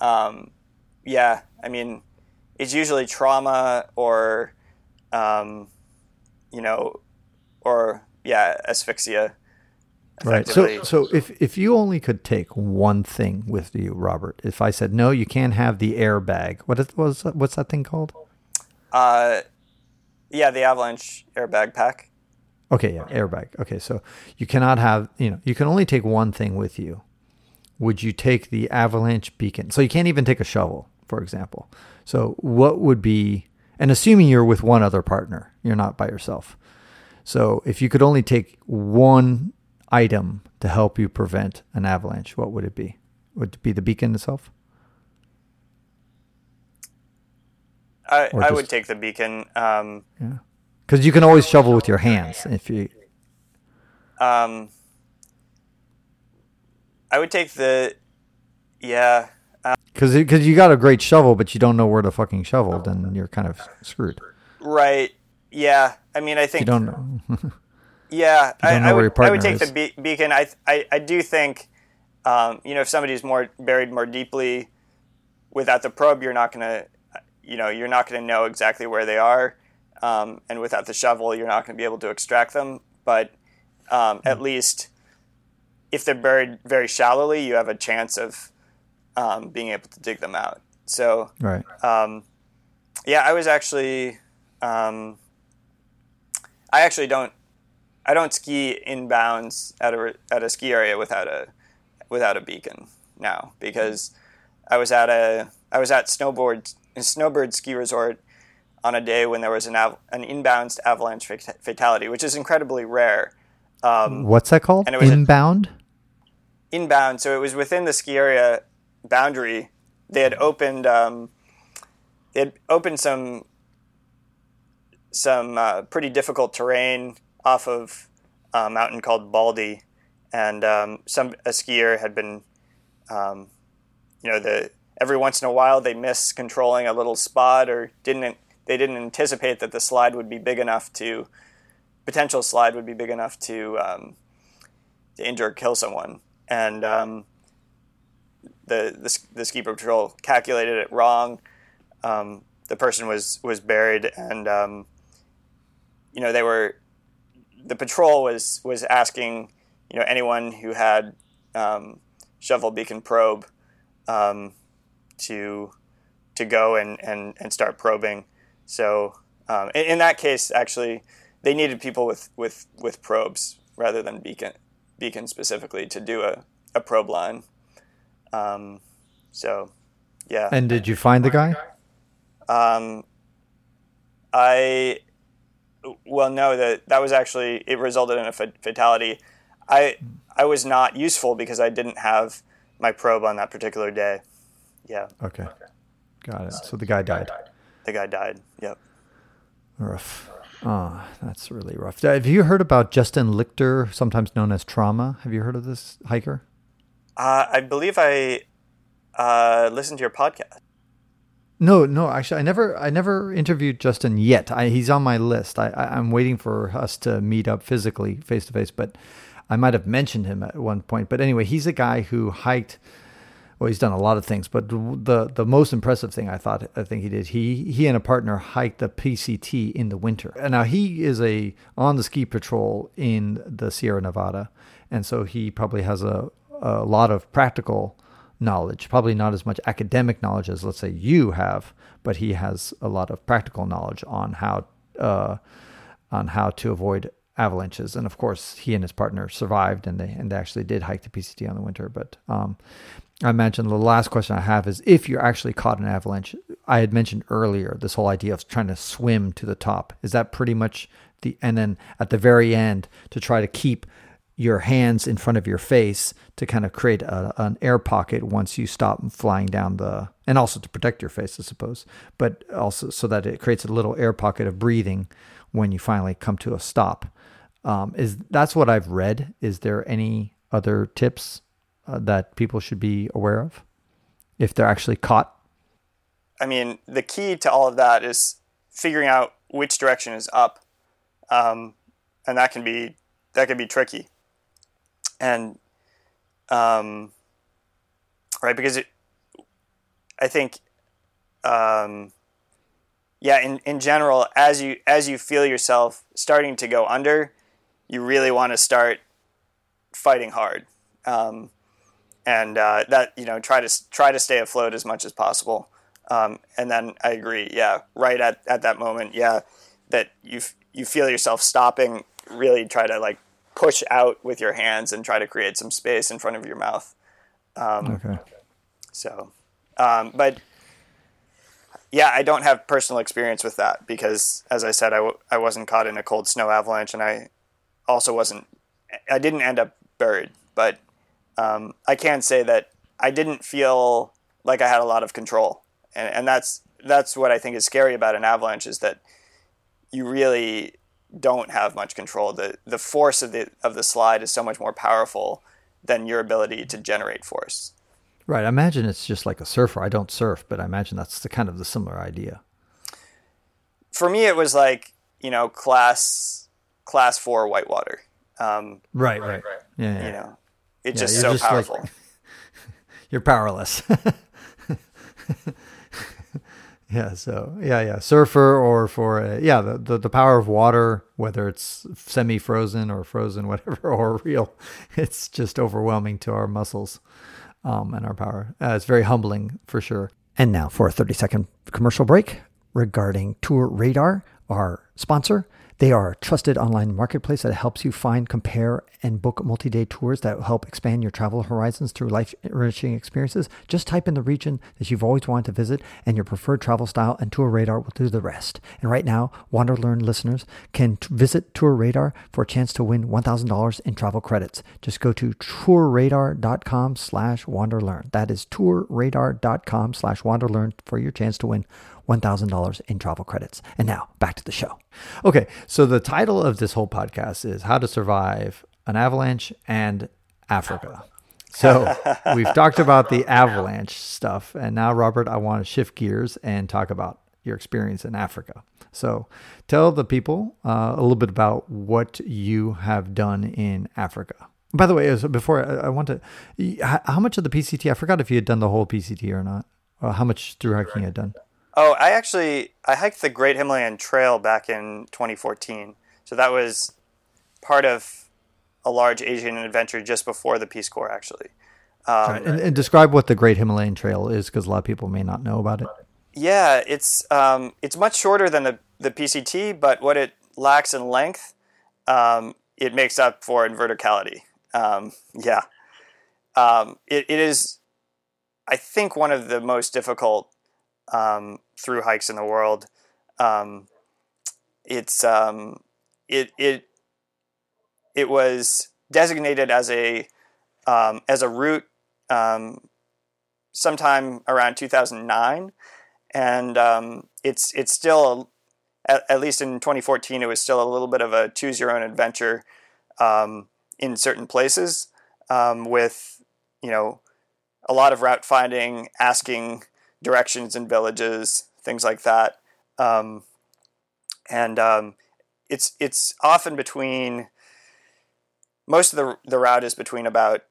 It's usually trauma or, asphyxia. Right. So if you only could take one thing with you, Robert, if I said, no, you can't have the airbag, what's that thing called? The avalanche airbag pack. Okay. Yeah. Airbag. Okay. So you cannot have, you can only take one thing with you. Would you take the avalanche beacon? So you can't even take a shovel, for example. So what would be, and assuming you're with one other partner, you're not by yourself. So if you could only take one item to help you prevent an avalanche, what would it be? Would it be the beacon itself? I would take the beacon. Because you can always shovel with your hands. If you. I would take the, yeah. Because you got a great shovel, but you don't know where to fucking shovel, then you're kind of screwed. Right. Yeah. I think you don't know. Yeah, I would take the beacon. I do think, if somebody's buried more deeply, without the probe, you're not gonna know exactly where they are, and without the shovel, you're not gonna be able to extract them. But at least, if they're buried very shallowly, you have a chance of being able to dig them out. So, right. I was actually, I don't ski inbounds at a ski area without a beacon now, because I was at Snowbird Ski Resort on a day when there was an inbounds avalanche fatality, which is incredibly rare. What's that called? And it was inbound? Inbound. So it was within the ski area boundary. They had opened some pretty difficult terrain off of a mountain called Baldy, and a skier had been, every once in a while they miss controlling a little spot, or they didn't anticipate that the slide would be big enough to, potential slide would be big enough to injure or kill someone, and the ski patrol calculated it wrong. The person was buried, and they were. The patrol was asking, anyone who had shovel, beacon, probe to go and start probing. So in that case, actually, they needed people with probes rather than beacon specifically to do a probe line. And did you find the guy? Well, no, that was actually, it resulted in a fatality. I was not useful because I didn't have my probe on that particular day. Yeah. Okay. Got it. So the guy died. Yep. Rough. Oh, that's really rough. Have you heard about Justin Lichter, sometimes known as Trauma? Have you heard of this hiker? I believe I listened to your podcast. No, actually, I never interviewed Justin yet. He's on my list. I'm waiting for us to meet up physically, face to face. But I might have mentioned him at one point. But anyway, he's a guy who hiked. Well, he's done a lot of things, but the most impressive thing I think he did, he and a partner hiked the PCT in the winter. And now he is on the ski patrol in the Sierra Nevada, and so he probably has a lot of practical knowledge, probably not as much academic knowledge as, let's say, you have, but he has a lot of practical knowledge on how to avoid avalanches. And of course, he and his partner survived, and they actually did hike the PCT on the winter. But I imagine the last question I have is, if you're actually caught in an avalanche, I had mentioned earlier this whole idea of trying to swim to the top. Is that pretty much and then at the very end, to try to keep your hands in front of your face to kind of create an air pocket once you stop flying down and also to protect your face, I suppose, but also so that it creates a little air pocket of breathing when you finally come to a stop. That's what I've read. Is there any other tips that people should be aware of if they're actually caught? I mean, the key to all of that is figuring out which direction is up, and that can be tricky, and right, because I think in general, as you feel yourself starting to go under, you really want to start fighting hard. And that, try to stay afloat as much as possible. And then I agree. Yeah. Right. At that moment. Yeah. That you feel yourself stopping, really try to push out with your hands and try to create some space in front of your mouth. Okay. So, but yeah, I don't have personal experience with that because, as I said, I wasn't caught in a cold snow avalanche, and I also didn't end up buried, but, I can say that I didn't feel like I had a lot of control, and that's what I think is scary about an avalanche, is that you really don't have much control. The force of the slide is so much more powerful than your ability to generate force. Right. I imagine it's just like a surfer. I don't surf, but I imagine that's the kind of the similar idea. For me, it was class 4 whitewater. Right. Yeah. It's just so powerful. You're powerless. Yeah. So yeah. Surfer or the power of water, whether it's semi-frozen or frozen, whatever, or real, it's just overwhelming to our muscles, and our power. It's very humbling for sure. And now for a 30-second commercial break regarding TourRadar, our sponsor. They are a trusted online marketplace that helps you find, compare, and book multi-day tours that will help expand your travel horizons through life-enriching experiences. Just type in the region that you've always wanted to visit and your preferred travel style, and TourRadar will do the rest. And right now, WanderLearn listeners can visit TourRadar for a chance to win $1,000 in travel credits. Just go to TourRadar.com/WanderLearn. That is TourRadar.com/WanderLearn for your chance to win $1,000 in travel credits. And now back to the show. Okay, so the title of this whole podcast is How to Survive an Avalanche and Africa. So we've talked about the avalanche stuff. And now, Robert, I want to shift gears and talk about your experience in Africa. So tell the people a little bit about what you have done in Africa. By the way, before I want to, how much of the PCT, I forgot if you had done the whole PCT or not, or how much through hiking you had done. Oh, I hiked the Great Himalayan Trail back in 2014. So that was part of a large Asian adventure just before the Peace Corps, actually. Right. And describe what the Great Himalayan Trail is, because a lot of people may not know about it. Yeah, it's much shorter than the PCT, but what it lacks in length, it makes up for in verticality. It is, I think, one of the most difficult through hikes in the world. It was designated as a route sometime around 2009, and it's still at least in 2014 it was still a little bit of a choose your own adventure in certain places, with you know, a lot of route finding, asking directions in villages, things like that. It's often between, most of the route is between about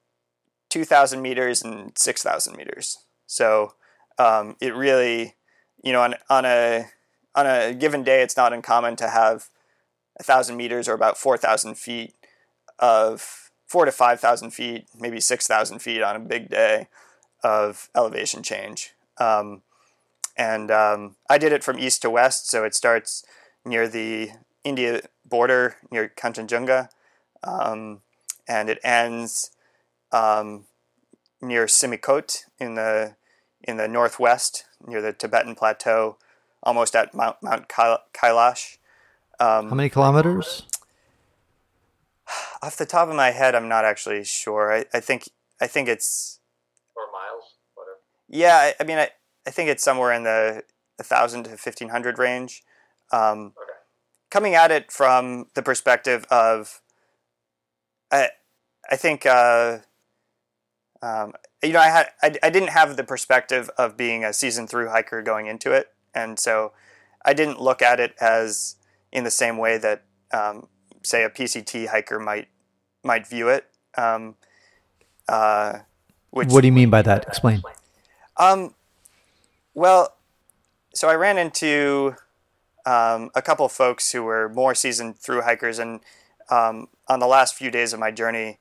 2,000 meters and 6,000 meters. So it really, you know, on a given day, it's not uncommon to have 1,000 meters or about 4,000 feet of 4 to 5,000 feet, maybe 6,000 feet on a big day of elevation change. I did it from east to west, so it starts near the India border, near Kanchenjunga, and it ends near Simikot in the northwest, near the Tibetan plateau, almost at Mount Kailash. How many kilometers? Off the top of my head, I'm not actually sure. I think it's... Or miles, whatever. Yeah, I think it's somewhere in the 1,000 to 1,500 range. Okay. Coming at it from the perspective of... I didn't have the perspective of being a seasoned through hiker going into it, and so I didn't look at it as in the same way that, say, a PCT hiker might view it. What do you mean by that? Explain. Well, so I ran into a couple of folks who were more seasoned through hikers, and on the last few days of my journey,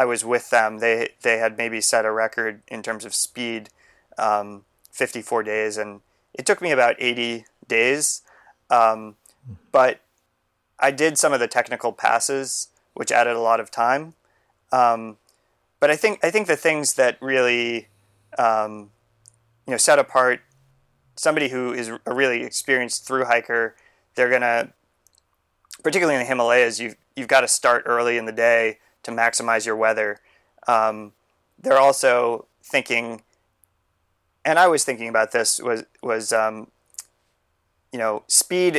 I was with them. They had maybe set a record in terms of speed, 54 days, and it took me about 80 days. But I did some of the technical passes, which added a lot of time. But I think the things that really set apart somebody who is a really experienced thru hiker, they're gonna, particularly in the Himalayas, you've got to start early in the day to maximize your weather. They're also thinking, and I was thinking about this, was speed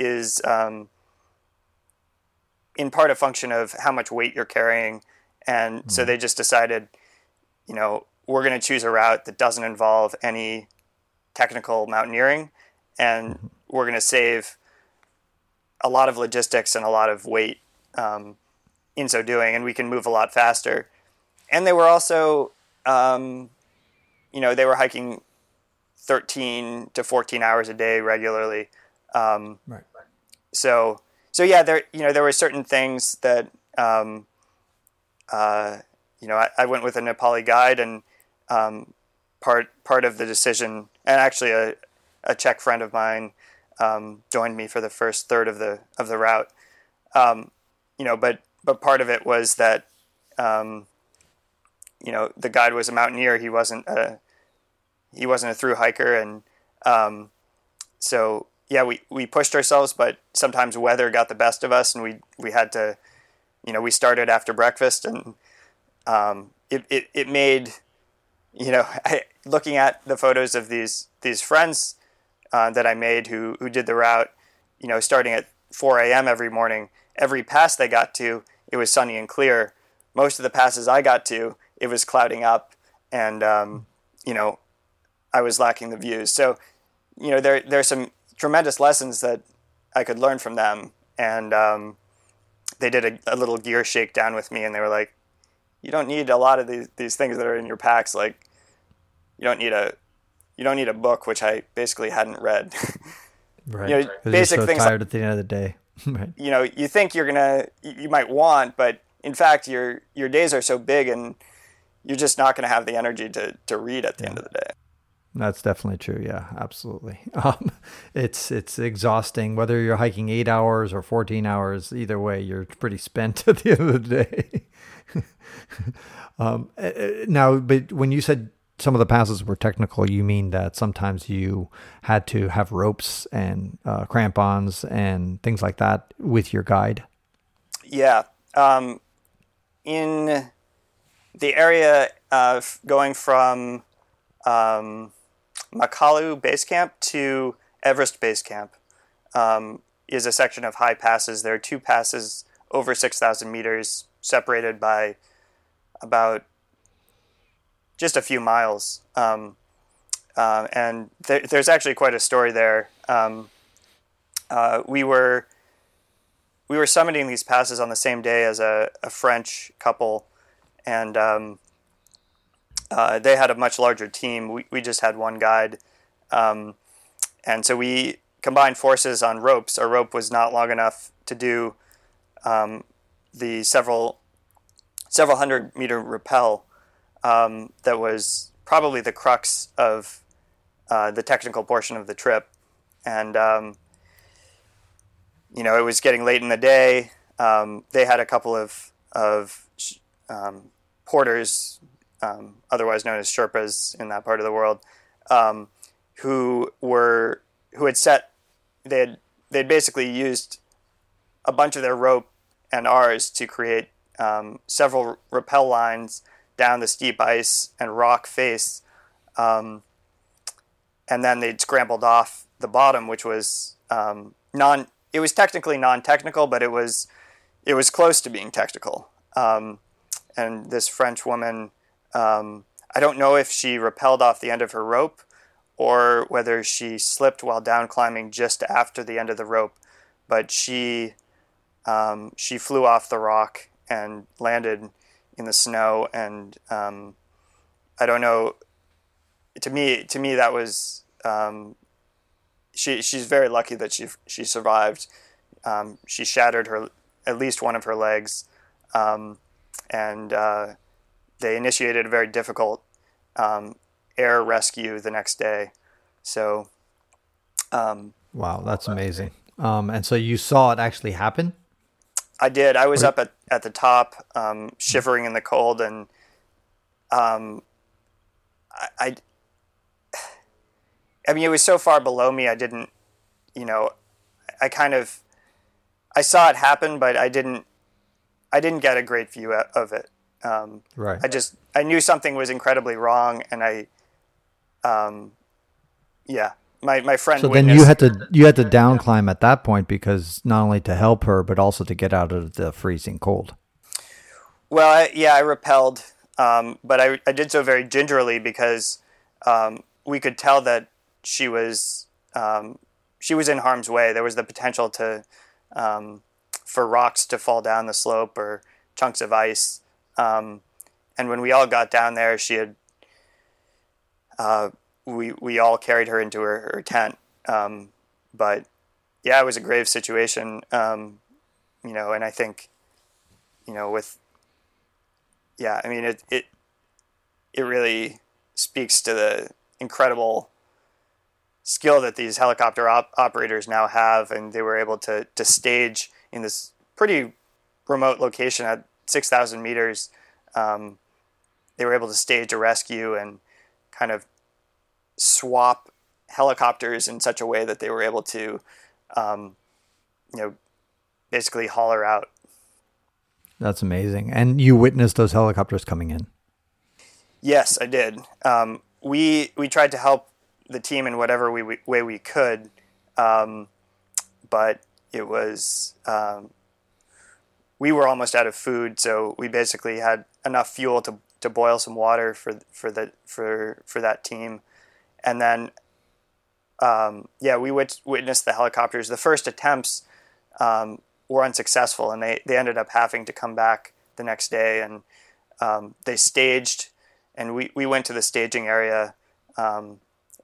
is in part a function of how much weight you're carrying, and so they just decided, we're going to choose a route that doesn't involve any technical mountaineering, and we're going to save a lot of logistics and a lot of weight in so doing, and we can move a lot faster. And they were also, they were hiking 13 to 14 hours a day regularly. Right. So yeah, there were certain things that, I went with a Nepali guide, and part of the decision, and actually a Czech friend of mine joined me for the first third of the route. But part of it was that, the guide was a mountaineer. He wasn't a thru hiker, and so yeah, we pushed ourselves, but sometimes weather got the best of us, and we had to, we started after breakfast, and it made, looking at the photos of these friends that I made who did the route, starting at 4 a.m. every morning, every pass they got to, it was sunny and clear. Most of the passes I got to, it was clouding up, and I was lacking the views. So, there's some tremendous lessons that I could learn from them. And they did a little gear shakedown with me, and they were like, you don't need a lot of these things that are in your packs. Like, you don't need a book, which I basically hadn't read. Right. Basic things. Tired at the end of the day. Right. You think you might want, but in fact, your days are so big, and you're just not going to have the energy to read at the end of the day. That's definitely true. Yeah, absolutely. It's exhausting. Whether you're hiking 8 hours or 14 hours, either way, you're pretty spent at the end of the day. Now, but when you said some of the passes were technical, you mean that sometimes you had to have ropes and crampons and things like that with your guide? Yeah. In the area of going from... Makalu Base Camp to Everest Base Camp is a section of high passes. There are two passes over 6,000 meters separated by about just a few miles. And there's actually quite a story there. We were summiting these passes on the same day as a French couple, and they had a much larger team. We just had one guide, and so we combined forces on ropes. Our rope was not long enough to do the several 100-meter rappel that was probably the crux of the technical portion of the trip, and it was getting late in the day. They had a couple of porters, otherwise known as Sherpas in that part of the world, who had basically used a bunch of their rope and ours to create several rappel lines down the steep ice and rock face, and then they'd scrambled off the bottom, which was It was technically non-technical, but it was close to being technical. And this French woman, I don't know if she rappelled off the end of her rope or whether she slipped while down climbing just after the end of the rope, but she flew off the rock and landed in the snow. And I don't know. To me, that was. She's very lucky that she survived. She shattered at least one of her legs, and they initiated a very difficult air rescue the next day. So, wow, that's amazing. And so you saw it actually happen? I did. I was up at the top, shivering in the cold, and I mean, it was so far below me, I didn't, I saw it happen, but I didn't get a great view of it. Right. I knew something was incredibly wrong, and my friend. So then you had to down climb at that point, because not only to help her, but also to get out of the freezing cold. Well, I rappelled, but I did so very gingerly, because we could tell that she was in harm's way. There was the potential for rocks to fall down the slope or chunks of ice. And when we all got down there, we all carried her into her tent. But yeah, it was a grave situation. And I think, it really speaks to the incredible skill that these helicopter operators now have, and they were able to stage in this pretty remote location at 6,000 meters. They were able to stage a rescue and kind of swap helicopters in such a way that they were able to, basically haul her out. That's amazing. And you witnessed those helicopters coming in? Yes, I did. We tried to help the team in whatever way we could, but it was we were almost out of food, so we basically had enough fuel to boil some water for that team, and then we witnessed the helicopters. The first attempts were unsuccessful, and they ended up having to come back the next day, and they staged, and we went to the staging area.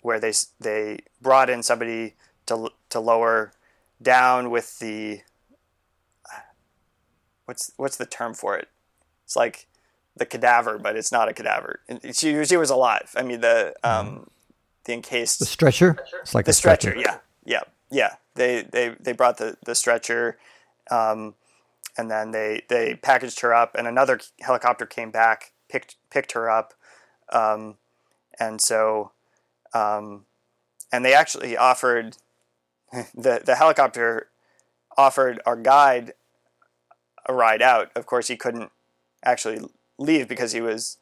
Where they brought in somebody to lower down with the what's the term for it? It's like the cadaver, but it's not a cadaver. She was alive. I mean the encased, the stretcher. It's like the stretcher. Yeah. They brought the stretcher, and then they packaged her up, and another helicopter came back, picked her up, and so. And they actually offered the helicopter offered our guide a ride out. Of course, he couldn't actually leave because he was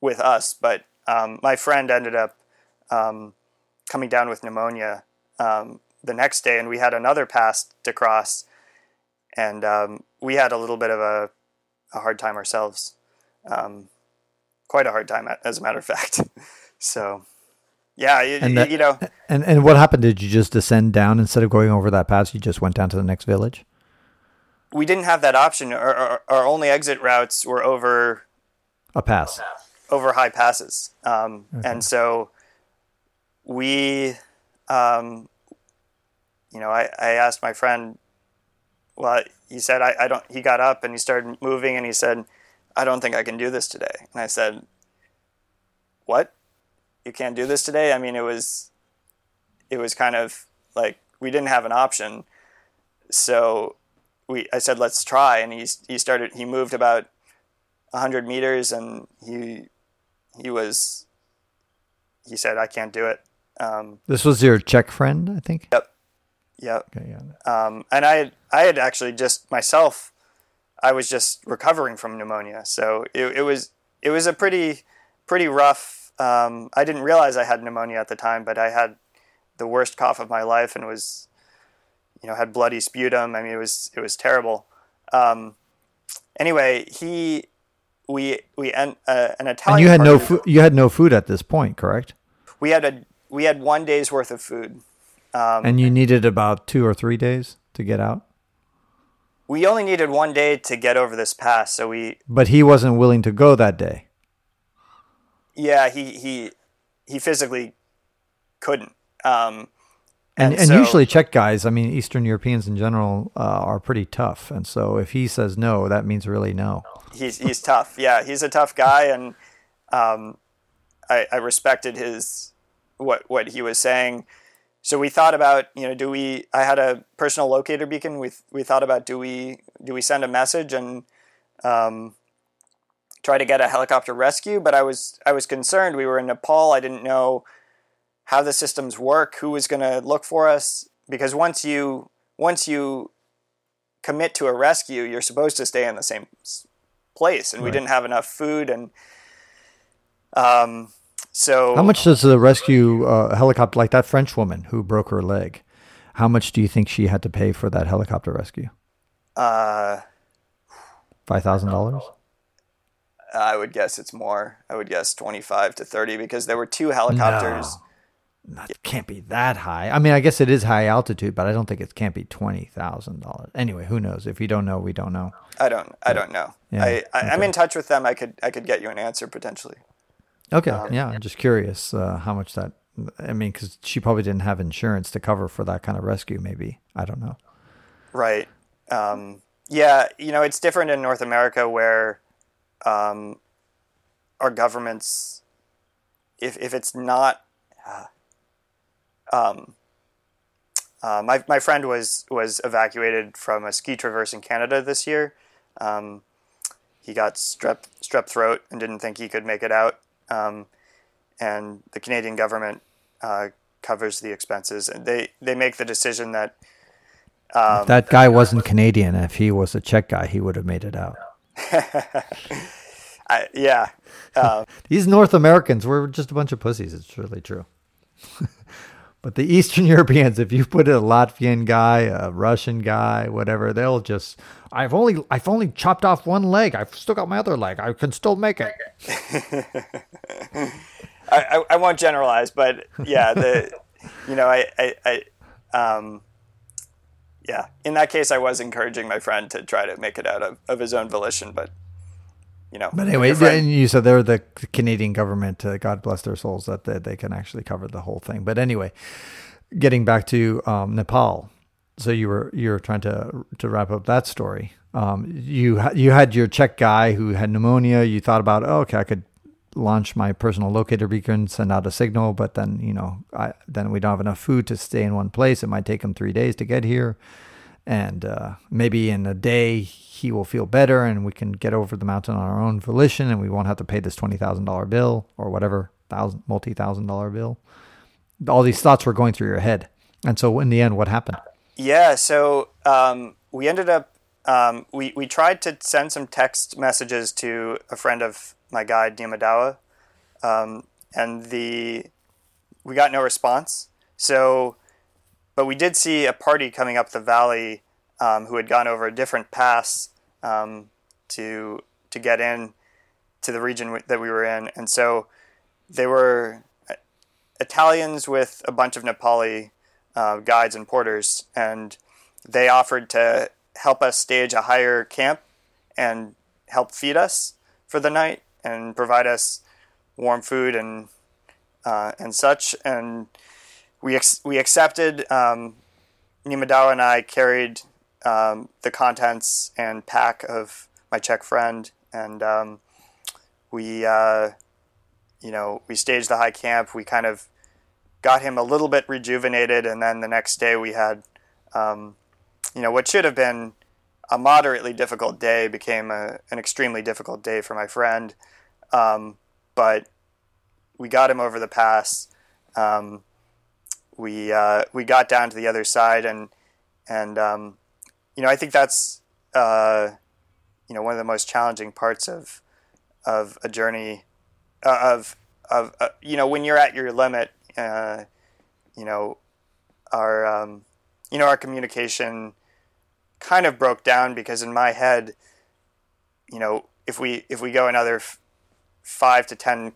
with us. But my friend ended up coming down with pneumonia the next day, and we had another pass to cross, and we had a little bit of a hard time ourselves. quite a hard time, as a matter of fact. So, yeah, you know. And what happened? Did you just descend down instead of going over that pass? You just went down to the next village? We didn't have that option. Our only exit routes were over a pass, over high passes. Okay. And so we, I asked my friend, well, he said, he got up and he started moving and he said, I don't think I can do this today. And I said, what? You can't do this today? I mean, it was kind of like, we didn't have an option. So I said, let's try. And he moved about 100 meters and he said, I can't do it. This was your Czech friend, I think. Yep. Okay, yeah. And I had actually just myself, I was just recovering from pneumonia. So it was a pretty rough, I didn't realize I had pneumonia at the time, but I had the worst cough of my life and was, had bloody sputum. I mean, it was terrible. Anyway, an Italian. And you had no food. You had no food at this point, correct? We had 1 day's worth of food. And you needed about 2 or 3 days to get out? We only needed 1 day to get over this pass, so we... But he wasn't willing to go that day. Yeah, he physically couldn't. And so, usually Czech guys, I mean, Eastern Europeans in general, are pretty tough. And so if he says no, that means really no. He's tough, yeah. He's a tough guy, and I respected his what he was saying. So we thought about, I had a personal locator beacon. We thought about, do we send a message and try to get a helicopter rescue? But I was concerned. We were in Nepal. I didn't know how the systems work, who was going to look for us. Because once you commit to a rescue, you're supposed to stay in the same place. And right. We didn't have enough food. And so how much does the rescue helicopter, like that French woman who broke her leg, how much do you think she had to pay for that helicopter rescue? $5,000? I would guess it's more. I would guess 25 to 30 because there were two helicopters. No, it can't be that high. I mean, I guess it is high altitude, but I don't think it can't be $20,000. Anyway, who knows? If you don't know, we don't know. I don't know. Yeah, okay. I'm in touch with them. I could get you an answer potentially. Okay. Yeah. I'm just curious how much that, I mean, because she probably didn't have insurance to cover for that kind of rescue, maybe. I don't know. Right. Yeah. It's different in North America where our governments, if it's not, my friend was evacuated from a ski traverse in Canada this year. He got strep throat and didn't think he could make it out. And the Canadian government covers the expenses, and they make the decision that that guy wasn't Canadian. If he was a Czech guy, he would have made it out. Yeah, these North Americans, we're just a bunch of pussies. It's really true. But the Eastern Europeans, if you put a Latvian guy, a Russian guy, whatever, they'll just. I've only chopped off one leg. I've still got my other leg. I can still make it. I won't generalize, but yeah, yeah. In that case, I was encouraging my friend to try to make it out of his own volition, but. But anyway, and you said they're the Canadian government, God bless their souls, that they can actually cover the whole thing. But anyway, getting back to Nepal. So you were trying to wrap up that story. You had your Czech guy who had pneumonia. You thought about, I could launch my personal locator beacon, send out a signal. But then, then we don't have enough food to stay in one place. It might take him 3 days to get here. And maybe in a day he will feel better and we can get over the mountain on our own volition and we won't have to pay this $20,000 bill or whatever, multi-thousand-dollar bill. All these thoughts were going through your head. And so in the end, what happened? Yeah, so we ended up, we tried to send some text messages to a friend of my guide, Nima Dawa, and we got no response. So... But we did see a party coming up the valley who had gone over a different pass to get in. to the region that we were in. And so they were Italians with a bunch of Nepali guides and porters, and they offered to help us stage a higher camp and help feed us for the night and provide us warm food and such. And we accepted. Nima Dawa and I carried the contents and pack of my Czech friend, and we staged the high camp. We kind of got him a little bit rejuvenated, and then the next day we had what should have been a moderately difficult day became an extremely difficult day for my friend. But we got him over the pass. We got down to the other side, and I think that's one of the most challenging parts of a journey when you're at your limit. Our communication kind of broke down, because in my head, if we go another 5 to 10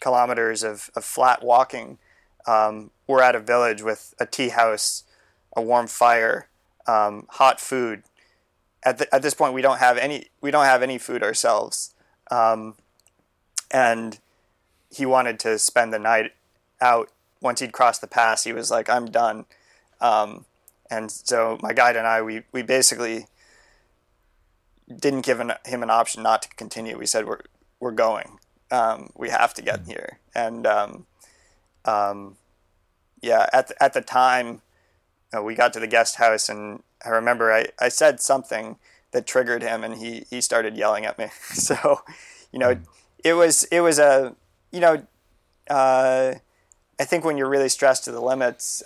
kilometers of flat walking, we're at a village with a tea house, a warm fire, hot food. At this point, we don't have any food ourselves, and he wanted to spend the night out. Once he'd crossed the pass, he was like, "I'm done." And so my guide and I, we basically didn't give him an option not to continue. We said, we're going. We have to get here. And at the time, we got to the guest house, and I remember I said something that triggered him, and he started yelling at me. So, it was I think when you're really stressed to the limits,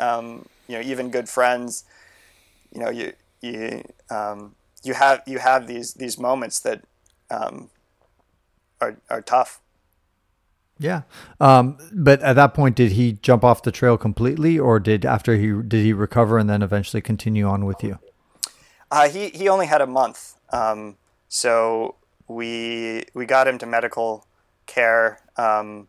even good friends, you have these moments that are tough. Yeah. But at that point, did he jump off the trail completely, or did he recover and then eventually continue on with you? He only had a month. So we got him to medical care, Nima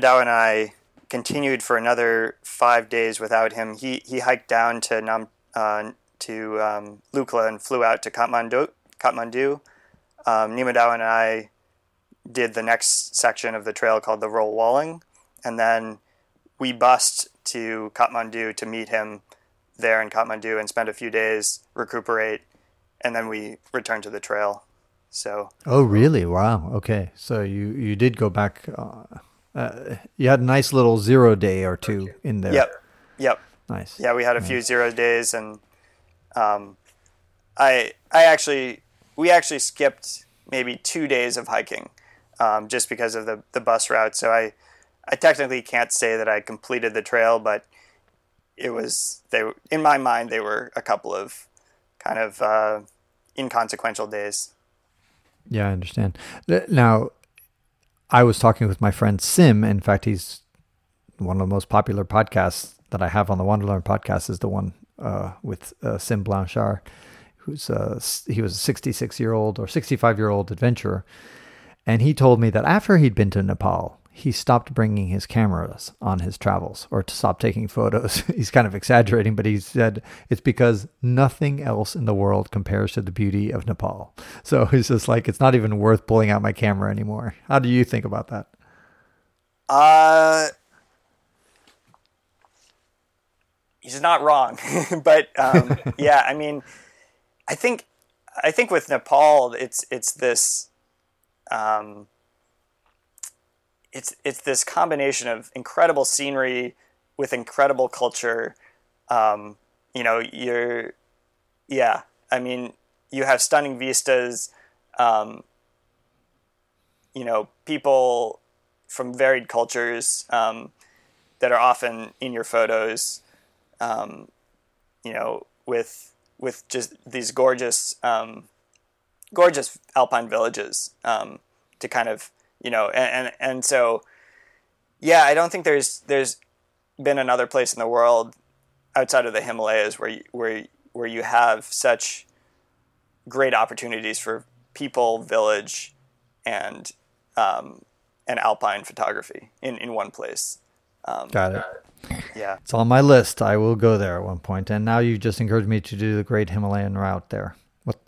Dawa and I continued for another 5 days without him. He hiked down to Lukla and flew out to Kathmandu. Nima Dawa and I did the next section of the trail called the Roll Walling, and then we bussed to Kathmandu to meet him there in Kathmandu and spend a few days, recuperate, and then we returned to the trail. So. Oh, really? Wow. Okay. So you did go back. You had a nice little 0 day or two in there. Yep. Nice. Yeah, we had a few 0 days, and we actually skipped maybe 2 days of hiking, just because of the bus route. So I technically can't say that I completed the trail, but it was in my mind they were a couple of kind of inconsequential days. Yeah, I understand. Now, I was talking with my friend Sim. In fact, he's one of the most popular podcasts that I have on the Wanderlearn podcast, is the one with Sim Blanchard, he was a 66-year-old or 65-year-old adventurer. And he told me that after he'd been to Nepal, he stopped bringing his cameras on his travels, or to stop taking photos. He's kind of exaggerating, but he said it's because nothing else in the world compares to the beauty of Nepal. So it's just like, it's not even worth pulling out my camera anymore. How do you think about that? He's not wrong, but yeah, I mean, I think with Nepal, it's this, It's this combination of incredible scenery with incredible culture. You have stunning vistas. People from varied cultures that are often in your photos. With just these gorgeous alpine villages to kind of. So, I don't think there's been another place in the world outside of the Himalayas where you have such great opportunities for people, village, and alpine photography in one place. Got it. Yeah. It's on my list. I will go there at one point. And now you've just encouraged me to do the Great Himalayan route there.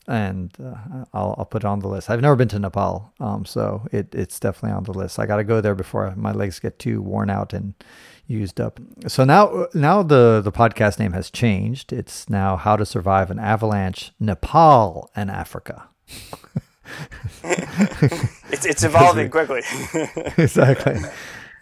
I'll put it on the list. I've never been to Nepal, so it's definitely on the list. I got to go there before my legs get too worn out and used up. So now the podcast name has changed. It's now How to Survive an Avalanche, Nepal and Africa. it's evolving quickly. Exactly.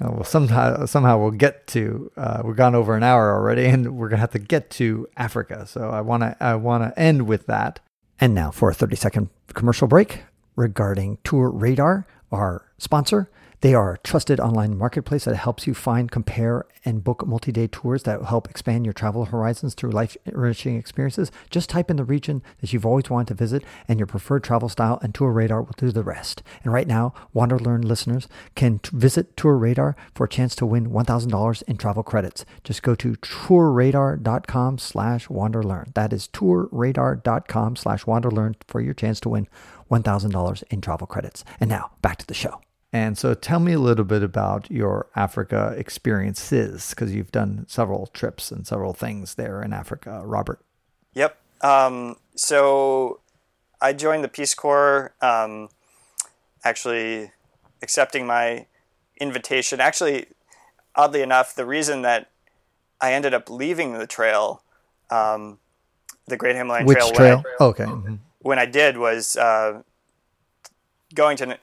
Well, somehow we'll get to. We've gone over an hour already, and we're gonna have to get to Africa. So I wanna end with that. And now for a 30-second commercial break regarding TourRadar, our sponsor. They are a trusted online marketplace that helps you find, compare, and book multi-day tours that will help expand your travel horizons through life-enriching experiences. Just type in the region that you've always wanted to visit and your preferred travel style, and TourRadar will do the rest. And right now, WanderLearn listeners can visit TourRadar for a chance to win $1,000 in travel credits. Just go to TourRadar.com/WanderLearn. That is TourRadar.com/WanderLearn for your chance to win $1,000 in travel credits. And now, back to the show. And so tell me a little bit about your Africa experiences, because you've done several trips and several things there in Africa, Robert. Yep. So I joined the Peace Corps, actually accepting my invitation. Actually, oddly enough, the reason that I ended up leaving the trail, the Great Himalayan Trail. Which trail? Okay. When I did was... Going to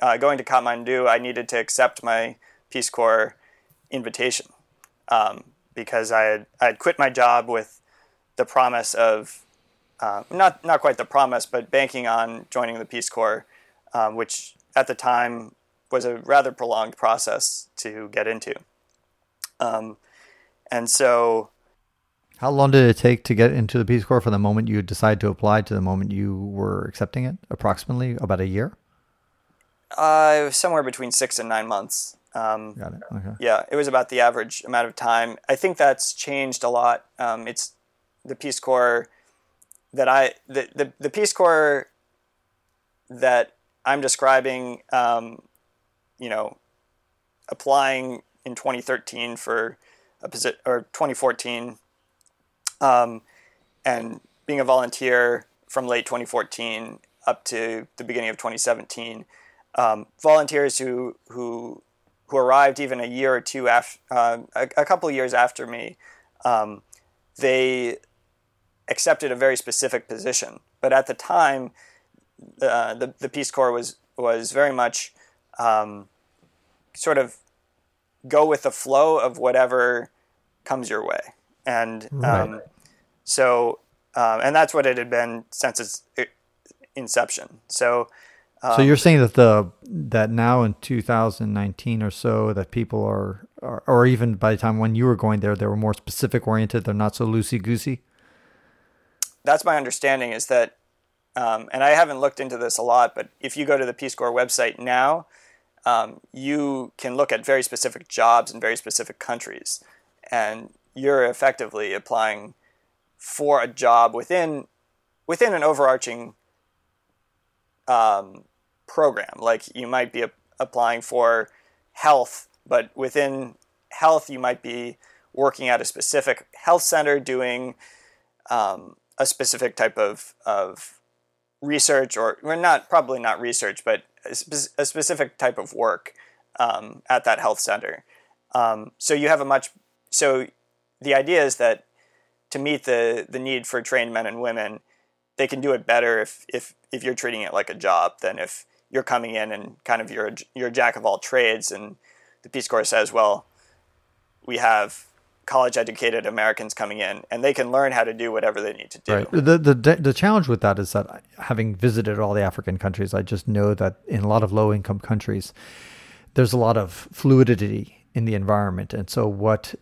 Kathmandu, I needed to accept my Peace Corps invitation because I had quit my job with the promise of not quite the promise, but banking on joining the Peace Corps, which at the time was a rather prolonged process to get into. And so, how long did it take to get into the Peace Corps from the moment you decided to apply to the moment you were accepting it? Approximately about a year. It was somewhere between 6 and 9 months. Got it. Okay. Yeah, it was about the average amount of time. I think that's changed a lot. It's the Peace Corps that the Peace Corps that I'm describing. Applying in 2013 for a position, or 2014, and being a volunteer from late 2014 up to the beginning of 2017. Volunteers who arrived even a year or two after, a couple of years after me, they accepted a very specific position. But at the time, the Peace Corps was very much sort of go with the flow of whatever comes your way, and right. And that's what it had been since its inception. So. So you're saying that that now in 2019 or so that people are, or even by the time when you were going there, they were more specific oriented. They're not so loosey goosey. That's my understanding. Is that, and I haven't looked into this a lot, but if you go to the Peace Corps website now, you can look at very specific jobs in very specific countries, and you're effectively applying for a job within an overarching program. Like you might be applying for health, but within health you might be working at a specific health center doing a specific type of research, or probably not research, but a specific type of work at that health center. So the idea is that to meet the need for trained men and women, they can do it better if you're treating it like a job than if you're coming in and kind of you're a jack of all trades, and the Peace Corps says, well, we have college-educated Americans coming in, and they can learn how to do whatever they need to do. Right. The challenge with that is that, having visited all the African countries, I just know that in a lot of low-income countries, there's a lot of fluidity in the environment, and so what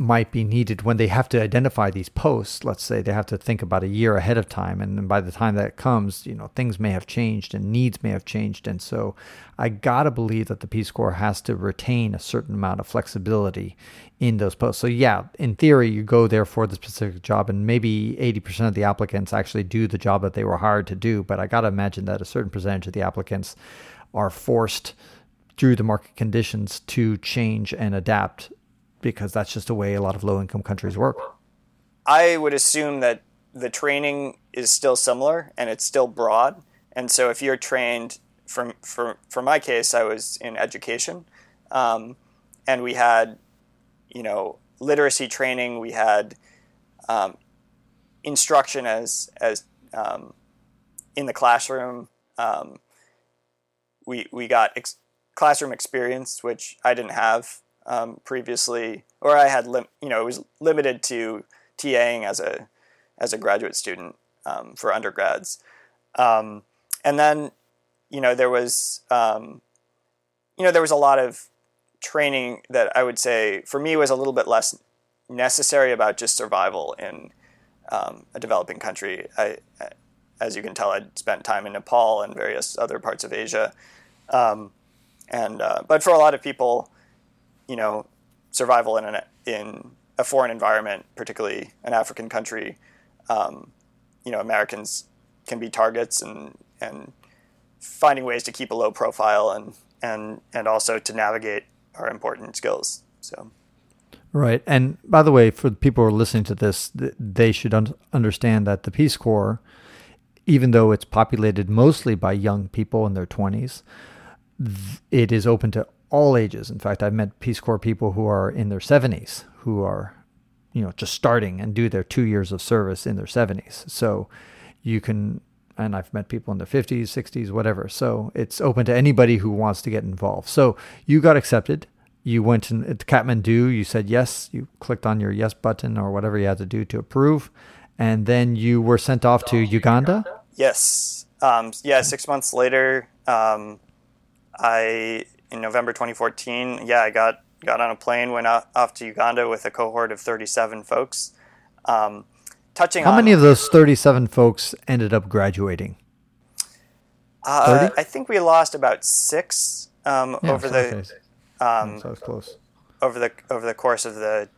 might be needed when they have to identify these posts. Let's say they have to think about a year ahead of time, and then by the time that comes, you know, things may have changed and needs may have changed. And so I gotta believe that the Peace Corps has to retain a certain amount of flexibility in those posts. So yeah, in theory, you go there for the specific job, and maybe 80% of the applicants actually do the job that they were hired to do. But I gotta imagine that a certain percentage of the applicants are forced through the market conditions to change and adapt, because that's just the way a lot of low-income countries work. I would assume that the training is still similar and it's still broad. And so if you're trained, for my case, I was in education, and we had, you know, literacy training, we had instruction as in the classroom. We got classroom experience, which I didn't have previously, or I had, it was limited to TAing as a graduate student for undergrads. And then, there was a lot of training that I would say for me was a little bit less necessary about just survival in a developing country. I, as you can tell, I'd spent time in Nepal and various other parts of Asia. But for a lot of people, survival in a foreign environment, particularly an African country, Americans can be targets, and finding ways to keep a low profile and also to navigate are important skills. So, right. And by the way, for the people who are listening to this, they should understand that the Peace Corps, even though it's populated mostly by young people in their 20s, it is open to all ages. In fact, I've met Peace Corps people who are in their 70s, who are, just starting and do their 2 years of service in their 70s. So you can, and I've met people in their 50s, 60s, whatever. So it's open to anybody who wants to get involved. So you got accepted. You went to Kathmandu. You said yes. You clicked on your yes button or whatever you had to do to approve. And then you were sent off to Uganda? Yes. 6 months later, in November 2014, I got on a plane, went off to Uganda with a cohort of 37 folks. How many of those 37 folks ended up graduating? 30? I think we lost about six over the course of the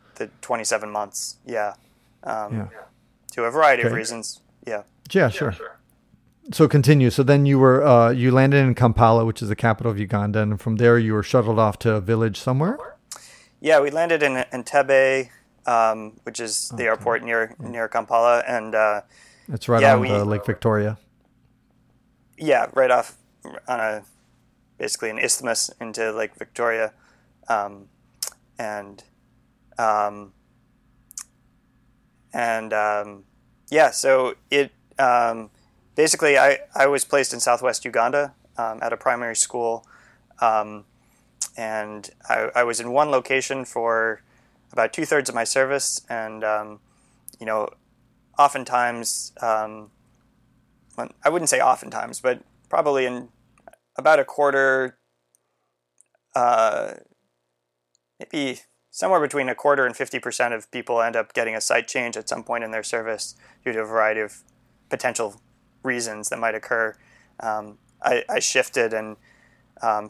27 months. To a variety of reasons. Yeah, sure. So continue. So then you were you landed in Kampala, which is the capital of Uganda, and from there you were shuttled off to a village somewhere? Yeah, we landed in Entebbe, which is the airport near Kampala, and it's right on Lake Victoria. Yeah, right off on basically an isthmus into Lake Victoria, So it. Basically, I was placed in southwest Uganda at a primary school, and I was in one location for about 2/3 of my service. And oftentimes, I wouldn't say oftentimes, but probably in about a quarter, maybe somewhere between a quarter and 50% of people end up getting a site change at some point in their service due to a variety of potential reasons that might occur. I shifted, and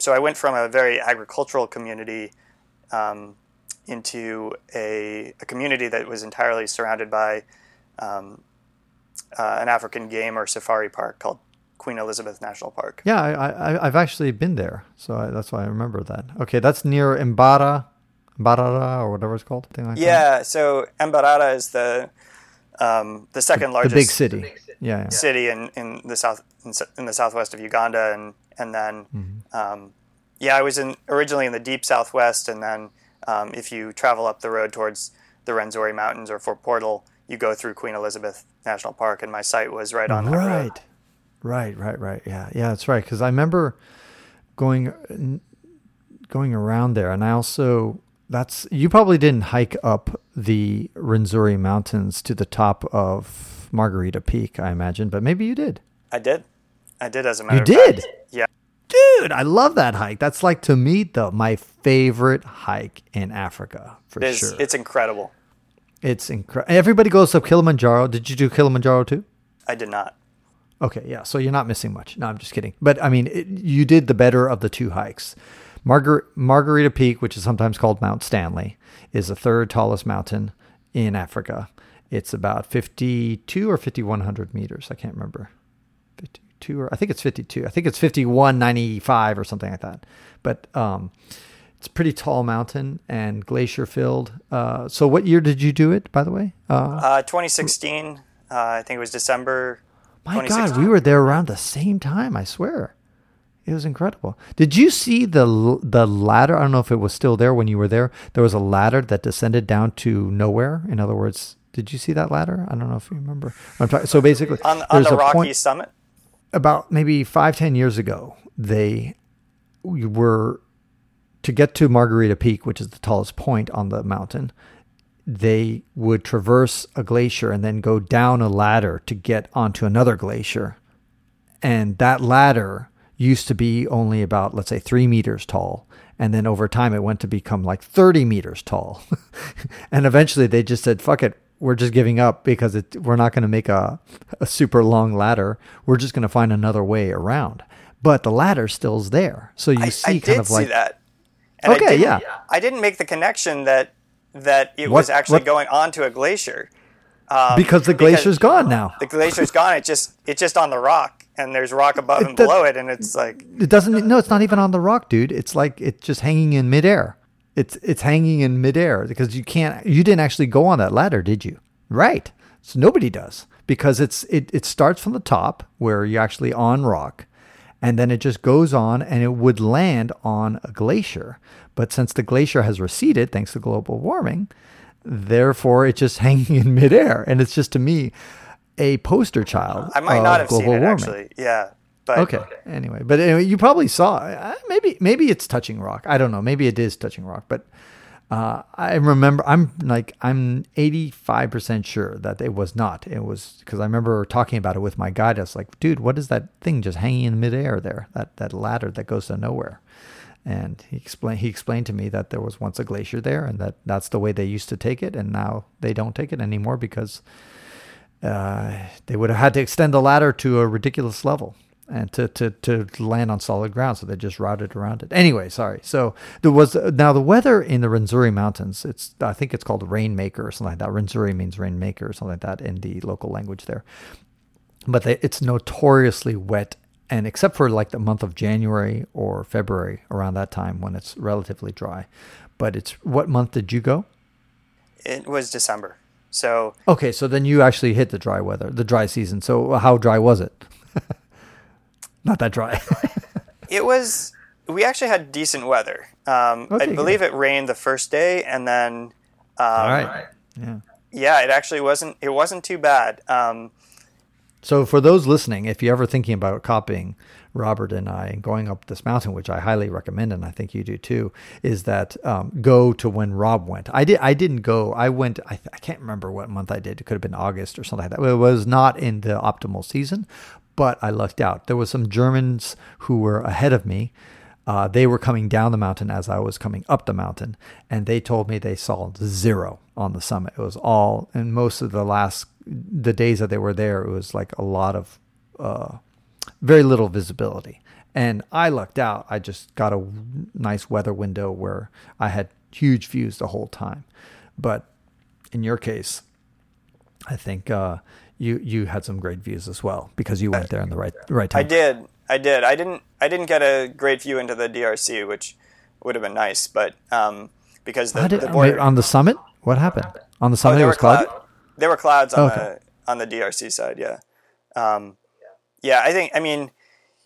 so I went from a very agricultural community into a community that was entirely surrounded by an African game or safari park called Queen Elizabeth National Park. Yeah, I've actually been there, so that's why I remember that. Okay, that's near Mbarara or whatever it's called. That. So Mbarara is the second largest, the big city. City in the southwest of Uganda, and then I was originally in the deep southwest, and then if you travel up the road towards the Rwenzori Mountains or Fort Portal, you go through Queen Elizabeth National Park, and my site was right on that road. Right. Yeah, that's right. Because I remember going around there, and I also. You probably didn't hike up the Rwenzori Mountains to the top of Margarita Peak, I imagine, but maybe you did. I did as a matter of fact. You did? Yeah. dude, I love that hike. That's like, to me, my favorite hike in Africa, for sure. It's incredible. It's incredible. Everybody goes up Kilimanjaro. Did you do Kilimanjaro too? I did not. Okay, yeah, so you're not missing much. No, I'm just kidding. But, I mean, you did the better of the two hikes. Margarita Peak, which is sometimes called Mount Stanley, is the third tallest mountain in Africa. It's about 52 or 5,100 meters. I can't remember. 52 or I think it's 52. I think it's 5,195 or something like that. But it's a pretty tall mountain and glacier-filled. So what year did you do it, by the way? 2016. I think it was December. My God, we were there around the same time, I swear. It was incredible. Did you see the ladder? I don't know if it was still there when you were there. There was a ladder that descended down to nowhere. In other words, did you see that ladder? I don't know if you remember. So basically, on the Rocky Summit, about maybe 5-10 years ago, we were to get to Margarita Peak, which is the tallest point on the mountain. They would traverse a glacier and then go down a ladder to get onto another glacier, and that ladder used to be only about, let's say, 3 meters tall. And then over time, it went to become like 30 meters tall. And eventually they just said, fuck it, we're just giving up because we're not going to make a super long ladder. We're just going to find another way around. But the ladder still's there. So I did see that. And okay, I didn't make the connection that it was actually going onto a glacier. Because the glacier's gone now. The glacier's gone. It's just on the rock. And there's rock above and below it, and it's like... it's not even on the rock, dude. It's like, it's just hanging in midair. It's hanging in midair because you didn't actually go on that ladder, did you? Right. So nobody does because it starts from the top where you're actually on rock, and then it just goes on, and it would land on a glacier. But since the glacier has receded, thanks to global warming, therefore it's just hanging in midair. And it's just, to me... a poster child. I might not have seen it warming. Actually. Yeah. But okay. Anyway, you probably saw it. Maybe it's touching rock. I don't know. Maybe it is touching rock, but I remember I'm 85% sure that it was not. It was because I remember talking about it with my guide. I was like, dude, what is that thing just hanging in midair there? That ladder that goes to nowhere. And he explained to me that there was once a glacier there, and that's the way they used to take it, and now they don't take it anymore because they would have had to extend the ladder to a ridiculous level and to land on solid ground. So they just routed around it. Anyway, sorry. So there was now the weather in the Rwenzori Mountains. I think it's called Rainmaker or something like that. Rwenzori means rainmaker or something like that in the local language there. But it's notoriously wet. And except for like the month of January or February around that time when it's relatively dry. But what month did you go? It was December. So okay, so then you actually hit the dry season. So how dry was it? Not that dry. It was. We actually had decent weather. I believe it rained the first day, and then all right, yeah, it actually wasn't. It wasn't too bad. So for those listening, if you're ever thinking about copying Robert and I and going up this mountain, which I highly recommend, and I think you do too, is that go to when Rob went. I didn't go. I went, I can't remember what month I did. It could have been August or something like that. It was not in the optimal season, but I lucked out. There were some Germans who were ahead of me. They were coming down the mountain as I was coming up the mountain, and they told me they saw zero on the summit. It was all, and most of the days that they were there, it was like a lot of very little visibility. And I lucked out. I just got a nice weather window where I had huge views the whole time. But in your case, I think you had some great views as well because you went there in the right time. I did. I didn't get a great view into the DRC, which would have been nice, but because the border... on the summit, what happened? On the summit, it was cloudy. There were clouds on the DRC side. Yeah, I think. I mean,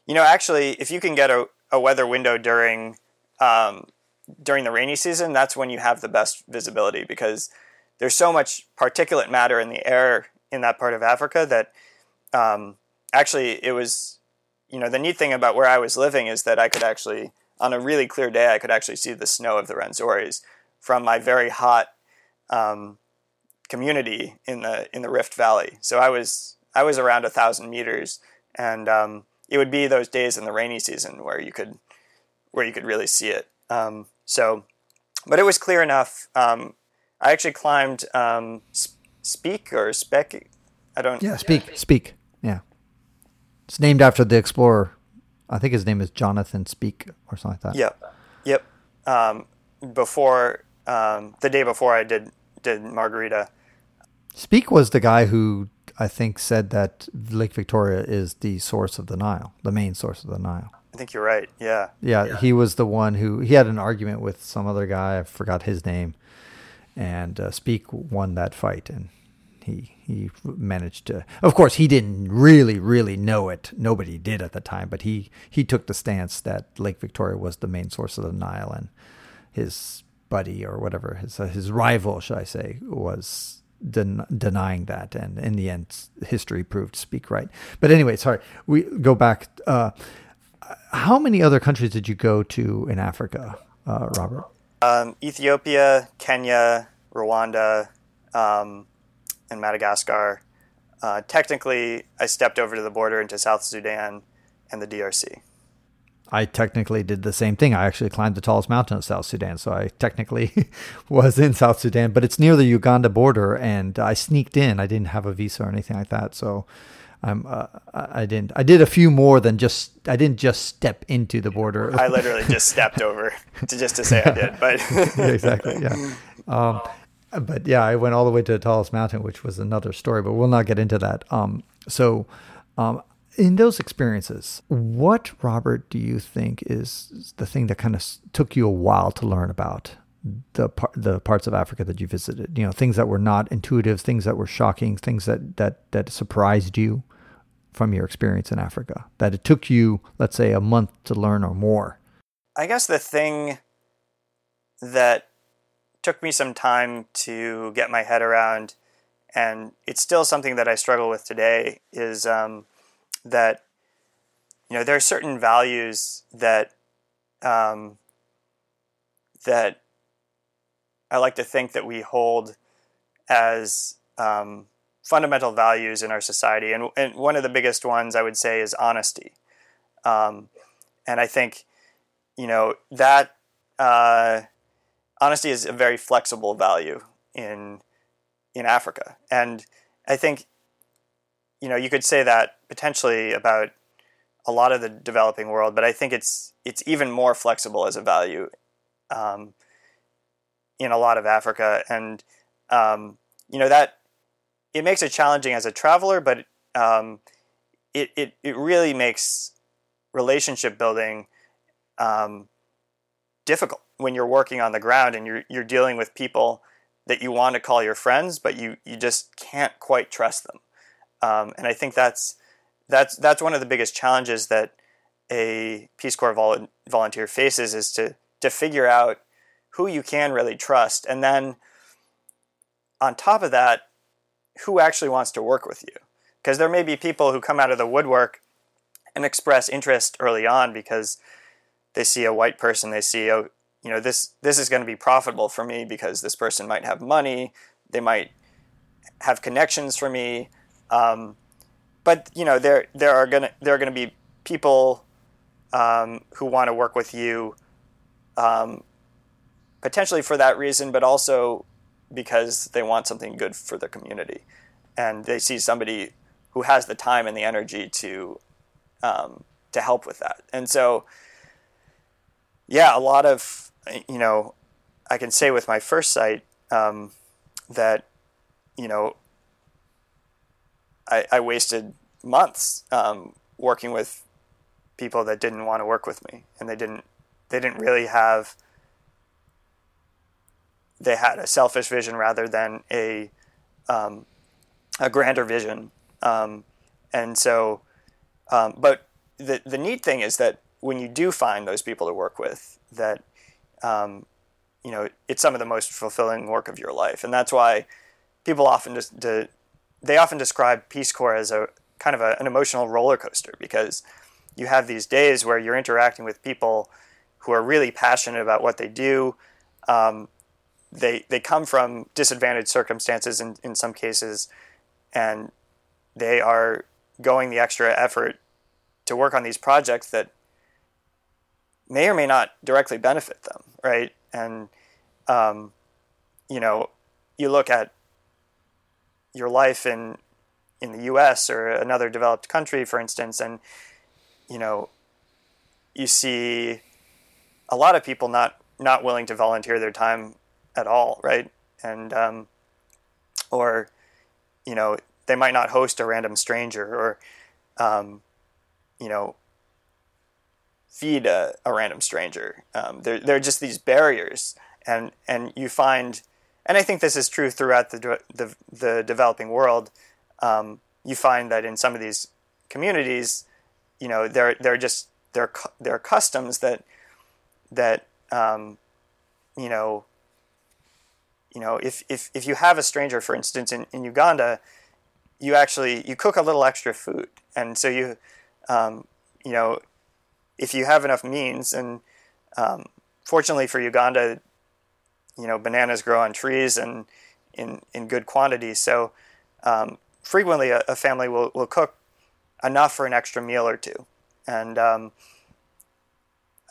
actually, if you can get a weather window during the rainy season, that's when you have the best visibility because there's so much particulate matter in the air in that part of Africa that actually it was. The neat thing about where I was living is that I could actually, on a really clear day, I could actually see the snow of the Rwenzoris from my very hot community in the Rift Valley. So I was around 1,000 meters, and it would be those days in the rainy season where you could where you could really see it. But it was clear enough. I actually climbed Speke. I don't. Yeah, Speke. Yeah, it's named after the explorer. I think his name is Jonathan Speke or something like that. Yep. Before the day before, I did Margarita. Speke was the guy who I think said that Lake Victoria is the source of the Nile, the main source of the Nile. I think you're right. Yeah. He was the one who he had an argument with some other guy. I forgot his name, and Speke won that fight, and he managed to. Of course, he didn't really know it. Nobody did at the time, but he took the stance that Lake Victoria was the main source of the Nile, and his buddy or whatever his rival, should I say, was denying that, and in the end, history proved Speke right. But anyway, sorry, we go back. How many other countries did you go to in Africa, Robert? Ethiopia, Kenya, Rwanda, and Madagascar. Technically, I stepped over to the border into South Sudan and the DRC. I technically did the same thing. I actually climbed the tallest mountain of South Sudan, so I technically was in South Sudan, but it's near the Uganda border, and I sneaked in. I didn't have a visa or anything like that, so... I did a few more than just. I didn't just step into the border. I literally just stepped over to say I did. But exactly, yeah. But yeah, I went all the way to the tallest mountain, which was another story. But we'll not get into that. In those experiences, what, Robert, do you think is the thing that kind of took you a while to learn about the parts of Africa that you visited? You know, things that were not intuitive, things that were shocking, things that surprised you from your experience in Africa, that it took you, let's say, a month to learn or more. I guess the thing that took me some time to get my head around, and it's still something that I struggle with today, is that, you know, there are certain values that that I like to think that we hold as fundamental values in our society. And one of the biggest ones I would say is honesty. And I think, you know, that honesty is a very flexible value in Africa. And I think, you know, you could say that potentially about a lot of the developing world, but I think it's even more flexible as a value in a lot of Africa. And, you know, that it makes it challenging as a traveler, but it really makes relationship building difficult when you're working on the ground and you're dealing with people that you want to call your friends, but you just can't quite trust them. And I think that's one of the biggest challenges that a Peace Corps volunteer faces, is to figure out who you can really trust, and then on top of that, who actually wants to work with you. Because there may be people who come out of the woodwork and express interest early on because they see a white person, they see, oh, you know, this is going to be profitable for me because this person might have money, they might have connections for me. But you know, there are going to be people who want to work with you. Potentially for that reason, but also because they want something good for their community. And they see somebody who has the time and the energy to help with that. And so, yeah, a lot of, you know, I can say with my first site that, you know, I wasted months working with people that didn't want to work with me, and they didn't really have... They had a selfish vision rather than a grander vision, and so. But the neat thing is that when you do find those people to work with, that you know, it's some of the most fulfilling work of your life, and that's why people often often describe Peace Corps as a kind of an emotional roller coaster, because you have these days where you're interacting with people who are really passionate about what they do. They come from disadvantaged circumstances in some cases, and they are going the extra effort to work on these projects that may or may not directly benefit them, right? And, you know, you look at your life in the U.S. or another developed country, for instance, and, you know, you see a lot of people not willing to volunteer their time at all, right? And, or, you know, they might not host a random stranger or, you know, feed a random stranger. There are just these barriers, and you find, and I think this is true throughout the developing world. You find that in some of these communities, you know, there are customs that you know, if you have a stranger, for instance, in Uganda, you cook a little extra food, and so you, you know, if you have enough means, and fortunately for Uganda, you know, bananas grow on trees and in good quantity. So frequently a family will cook enough for an extra meal or two. And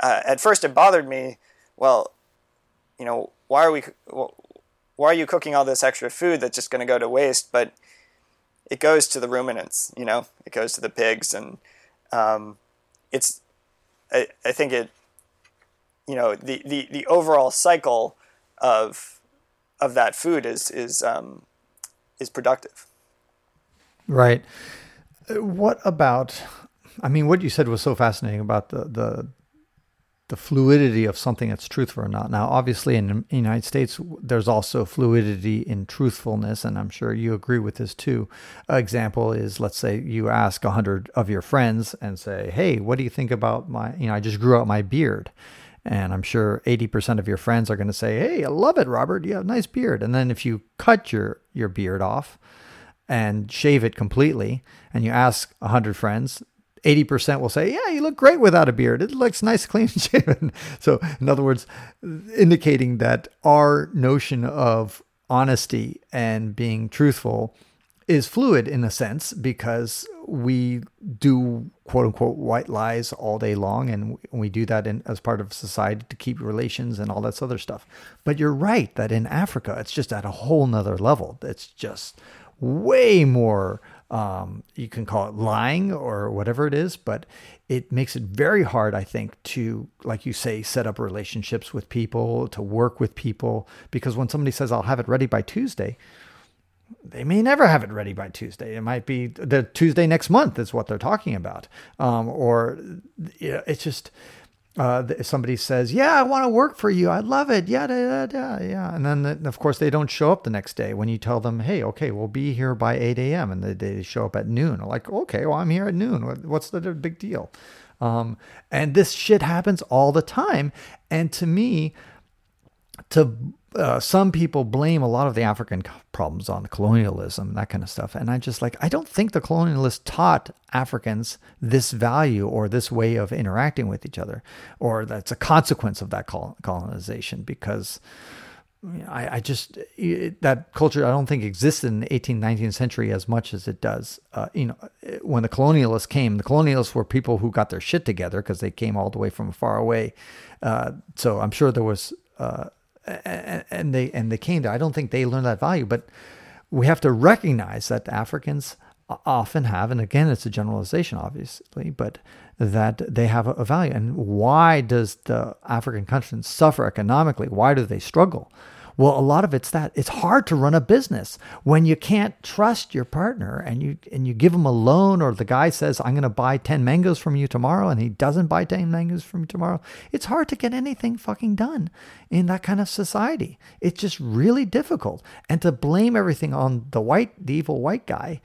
at first it bothered me. Well, you know, why are you cooking all this extra food that's just going to go to waste? But it goes to the ruminants. You know, it goes to the pigs, and I think it, you know, the overall cycle of that food is productive. Right. What about, I mean, what you said was so fascinating about the fluidity of something that's truthful or not. Now, obviously in the United States, there's also fluidity in truthfulness, and I'm sure you agree with this too. An example is, let's say you ask 100 of your friends and say, hey, what do you think about my, you know, I just grew out my beard. And I'm sure 80% of your friends are going to say, hey, I love it, Robert, you have a nice beard. And then if you cut your beard off and shave it completely, and you ask 100 friends, 80% will say, yeah, you look great without a beard. It looks nice, clean shaven. So in other words, indicating that our notion of honesty and being truthful is fluid in a sense, because we do quote unquote white lies all day long. And we do that as part of society to keep relations and all that other stuff. But you're right that in Africa, it's just at a whole nother level. It's just way more, you can call it lying or whatever it is, but it makes it very hard, I think, to, like you say, set up relationships with people, to work with people, because when somebody says, I'll have it ready by Tuesday, they may never have it ready by Tuesday. It might be the Tuesday next month is what they're talking about. Or you know, it's just, somebody says, yeah, I want to work for you. I love it. Yeah, da, da, da, yeah. And then, of course, they don't show up the next day when you tell them, hey, okay, we'll be here by 8 a.m. And they show up at noon. Like, okay, well, I'm here at noon. What's the big deal? And this shit happens all the time. And to me, some people blame a lot of the African problems on colonialism, that kind of stuff. And I don't think the colonialists taught Africans this value or this way of interacting with each other, or that's a consequence of that colonization, because that culture, I don't think existed in the 18th, 19th century as much as it does. You know, when the colonialists came, the colonialists were people who got their shit together because they came all the way from far away. So I'm sure there was, and they came to, I don't think they learned that value, but we have to recognize that Africans often have, and again, it's a generalization, obviously, but that they have a value. And why does the African country suffer economically? Why do they struggle? Well, a lot of it's that it's hard to run a business when you can't trust your partner, and you give them a loan, or the guy says, I'm going to buy 10 mangoes from you tomorrow, and he doesn't buy 10 mangoes from you tomorrow. It's hard to get anything fucking done in that kind of society. It's just really difficult. And to blame everything on the evil white guy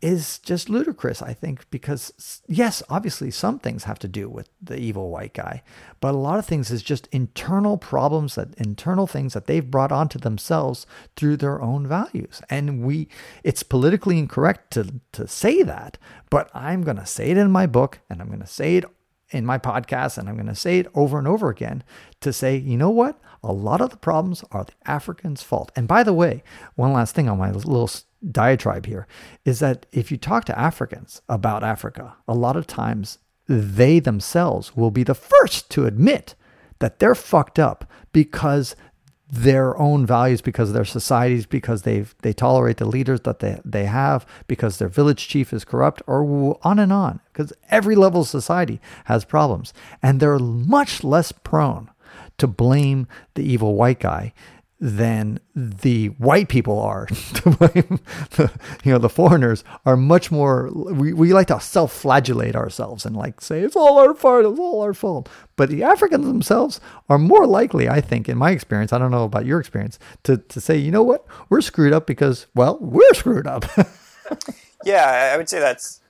is just ludicrous, I think, because yes, obviously some things have to do with the evil white guy, but a lot of things is just internal problems, that internal things that they've brought onto themselves through their own values. And it's politically incorrect to say that, but I'm going to say it in my book, and I'm going to say it in my podcast, and I'm going to say it over and over again to say, you know what? A lot of the problems are the Africans' fault. And by the way, one last thing on my little diatribe here is that if you talk to Africans about Africa, a lot of times they themselves will be the first to admit that they're fucked up because their own values, because of their societies, because they tolerate the leaders that they have, because their village chief is corrupt, or on and on, because every level of society has problems. And they're much less prone to blame the evil white guy than the white people are to blame the foreigners. Are much more, we like to self-flagellate ourselves and like say, it's all our fault, it's all our fault. But the Africans themselves are more likely, I think, in my experience, I don't know about your experience, to say, you know what, we're screwed up because, well, we're screwed up. Yeah, I would say that's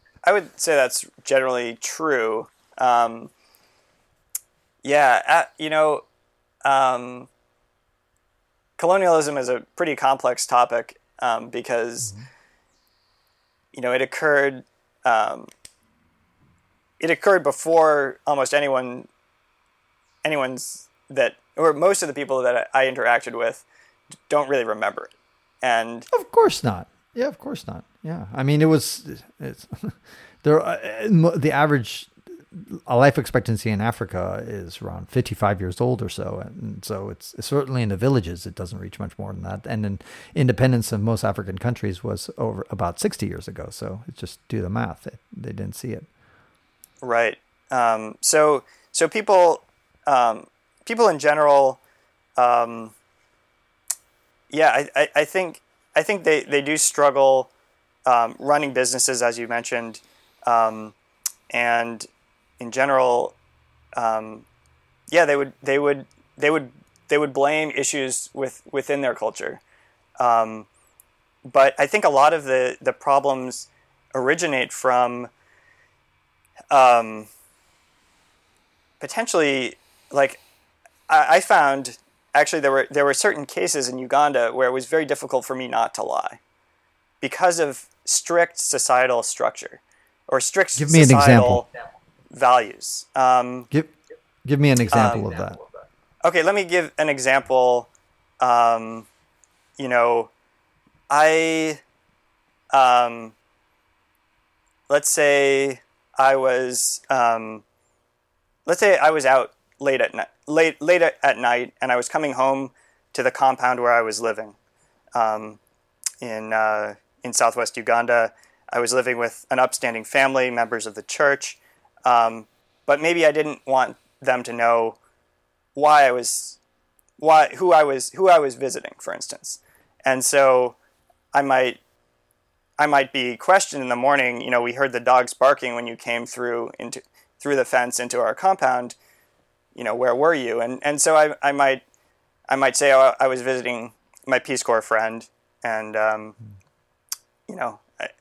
generally true. Colonialism is a pretty complex topic because, it occurred. It occurred before almost or most of the people that I interacted with don't really remember it. And of course not. Yeah, I mean, it's there. The average life expectancy in Africa is around 55 years old or so. And so it's certainly in the villages, it doesn't reach much more than that. And then independence of most African countries was over about 60 years ago. So just do the math. They didn't see it. Right. So people in general, I think they do struggle, running businesses, as you mentioned, and in general, they would blame issues within their culture, but I think a lot of the problems originate from potentially, like I found actually there were certain cases in Uganda where it was very difficult for me not to lie because of strict societal structure or strict Give me societal. An example. Values. Give me an example of that. Okay, let me give an example. Let's say I was out late at night, and I was coming home to the compound where I was living, in Southwest Uganda. I was living with an upstanding family, members of the church. But maybe I didn't want them to know who I was visiting, for instance. And so I might be questioned in the morning. We heard the dogs barking when you came through the fence into our compound. Where were you? And so I might say, oh, I was visiting my Peace Corps friend, and I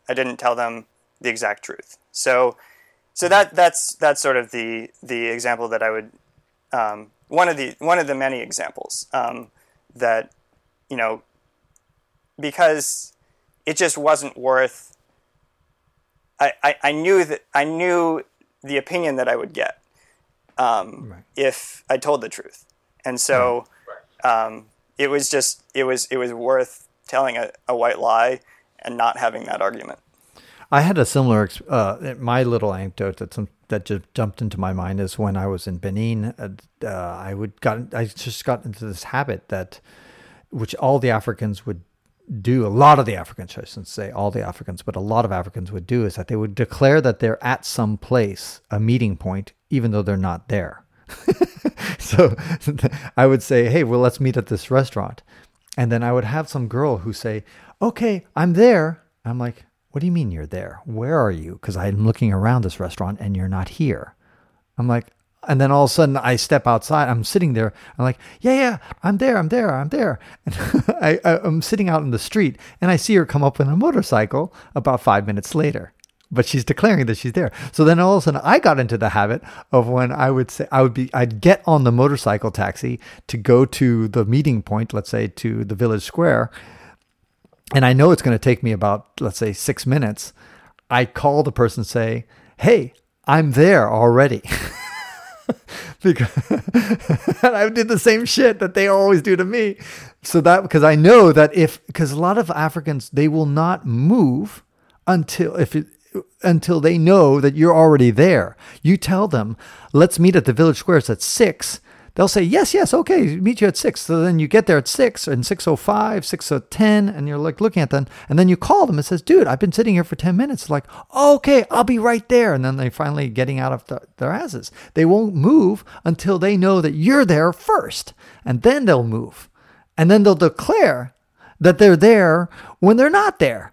didn't tell them the exact truth. So that's sort of the example that I would, one of the many examples, that, because it just wasn't worth. I knew the opinion that I would get if I told the truth, and so it was worth telling a white lie and not having that argument. I had a similar, my little anecdote that just jumped into my mind is when I was in Benin, I just got into this habit which all the Africans would do, a lot of Africans would do, is that they would declare that they're at some place, a meeting point, even though they're not there. So I would say, hey, well, let's meet at this restaurant. And then I would have some girl who say, okay, I'm there. I'm like, what do you mean you're there? Where are you? Because I'm looking around this restaurant and you're not here. I'm like, and then all of a sudden I step outside. I'm sitting there. I'm like, yeah, I'm there. And I'm sitting out in the street and I see her come up on a motorcycle about 5 minutes later. But she's declaring that she's there. So then all of a sudden I got into the habit of when I'd get on the motorcycle taxi to go to the meeting point, let's say to the village square. And I know it's going to take me about, let's say, 6 minutes. I call the person, say, hey, I'm there already. Because I did the same shit that they always do to me. So that, because I know that because a lot of Africans, they will not move until, if it, until they know that you're already there. You tell them, let's meet at the village squares at 6. They'll say, yes, okay, meet you at 6. So then you get there at 6 and 6:05, 6:10, and you're like looking at them. And then you call them and says, dude, I've been sitting here for 10 minutes. Like, okay, I'll be right there. And then they're finally getting out of their asses. They won't move until they know that you're there first. And then they'll move. And then they'll declare that they're there when they're not there.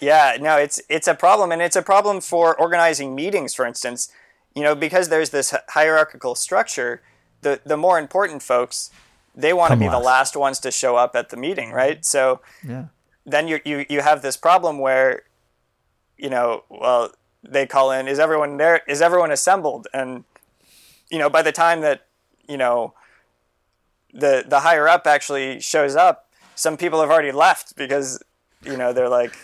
Yeah, no, it's a problem. And it's a problem for organizing meetings, for instance. You know, because there's this hierarchical structure, the more important folks, they want to be the last ones to show up at the meeting, right? So yeah. Then you have this problem where, you know, well, they call in, is everyone there? Is everyone assembled? And, you know, by the time that, you know, the higher up actually shows up, some people have already left because, you know, they're like,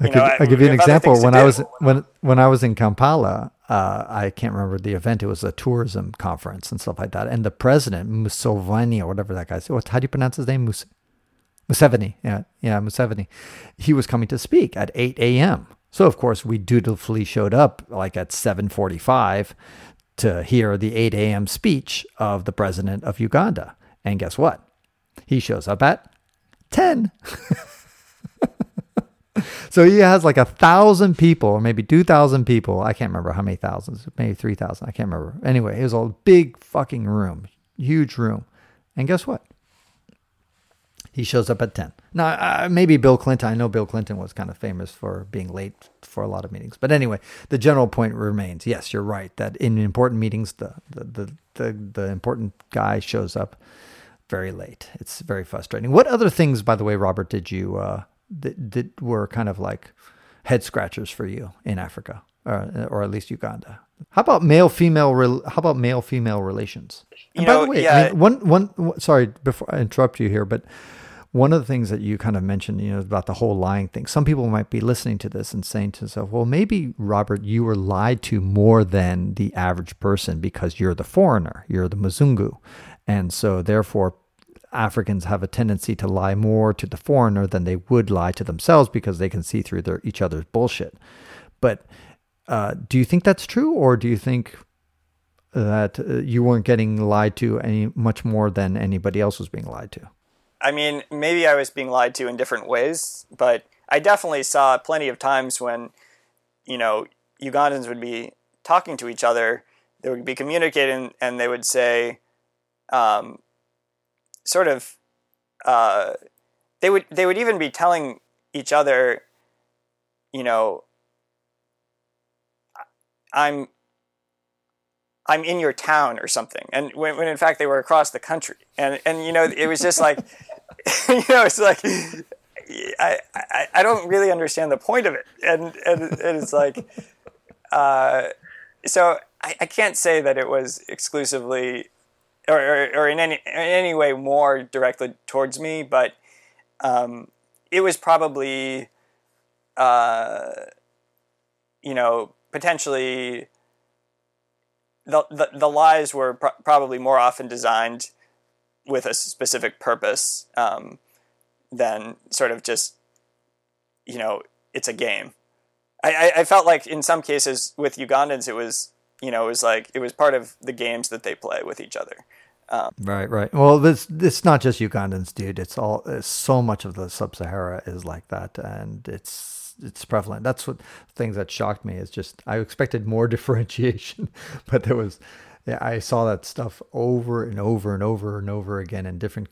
I'll give you an example. When I was in Kampala, I can't remember the event. It was a tourism conference and stuff like that. And the president, Museveni, or whatever that guy said, how do you pronounce his name? Museveni. Yeah, Museveni. He was coming to speak at 8 a.m. So, of course, we dutifully showed up like at 7:45 to hear the 8 a.m. speech of the president of Uganda. And guess what? He shows up at 10. So he has like 1,000 people or maybe 2,000 people. I can't remember how many thousands, maybe 3,000. I can't remember. Anyway, it was a big fucking room, huge room. And guess what? He shows up at 10. Now, maybe Bill Clinton. I know Bill Clinton was kind of famous for being late for a lot of meetings. But anyway, the general point remains. Yes, you're right that in important meetings, the important guy shows up very late. It's very frustrating. What other things, by the way, Robert, did you... that were kind of like head scratchers for you in Africa, or at least Uganda? How about male-female relations? And by the way, yeah. I mean, one. Sorry, before I interrupt you here, but one of the things that you kind of mentioned, you know, about the whole lying thing. Some people might be listening to this and saying to themselves, "Well, maybe Robert, you were lied to more than the average person because you're the foreigner, you're the Mzungu, and so therefore." Africans have a tendency to lie more to the foreigner than they would lie to themselves because they can see through each other's bullshit. But do you think that's true, or do you think that you weren't getting lied to much more than anybody else was being lied to? I mean, maybe I was being lied to in different ways, but I definitely saw plenty of times when, you know, Ugandans would be talking to each other, they would be communicating, and they would say, sort of, they would even be telling each other, you know, I'm in your town or something, and when in fact they were across the country, and you know it was just like, you know, it's like I don't really understand the point of it, and it's like, so I can't say that it was exclusively. Or in any way more directly towards me, but it was probably, you know, potentially the lies were probably more often designed with a specific purpose than sort of just, you know, it's a game. I felt like in some cases with Ugandans it was. You know, it was part of the games that they play with each other. Right. Well, it's not just Ugandans, dude. It's so much of the sub-Sahara is like that, and it's prevalent. That's what things that shocked me is just I expected more differentiation, but there was. Yeah, I saw that stuff over and over and over and over again in different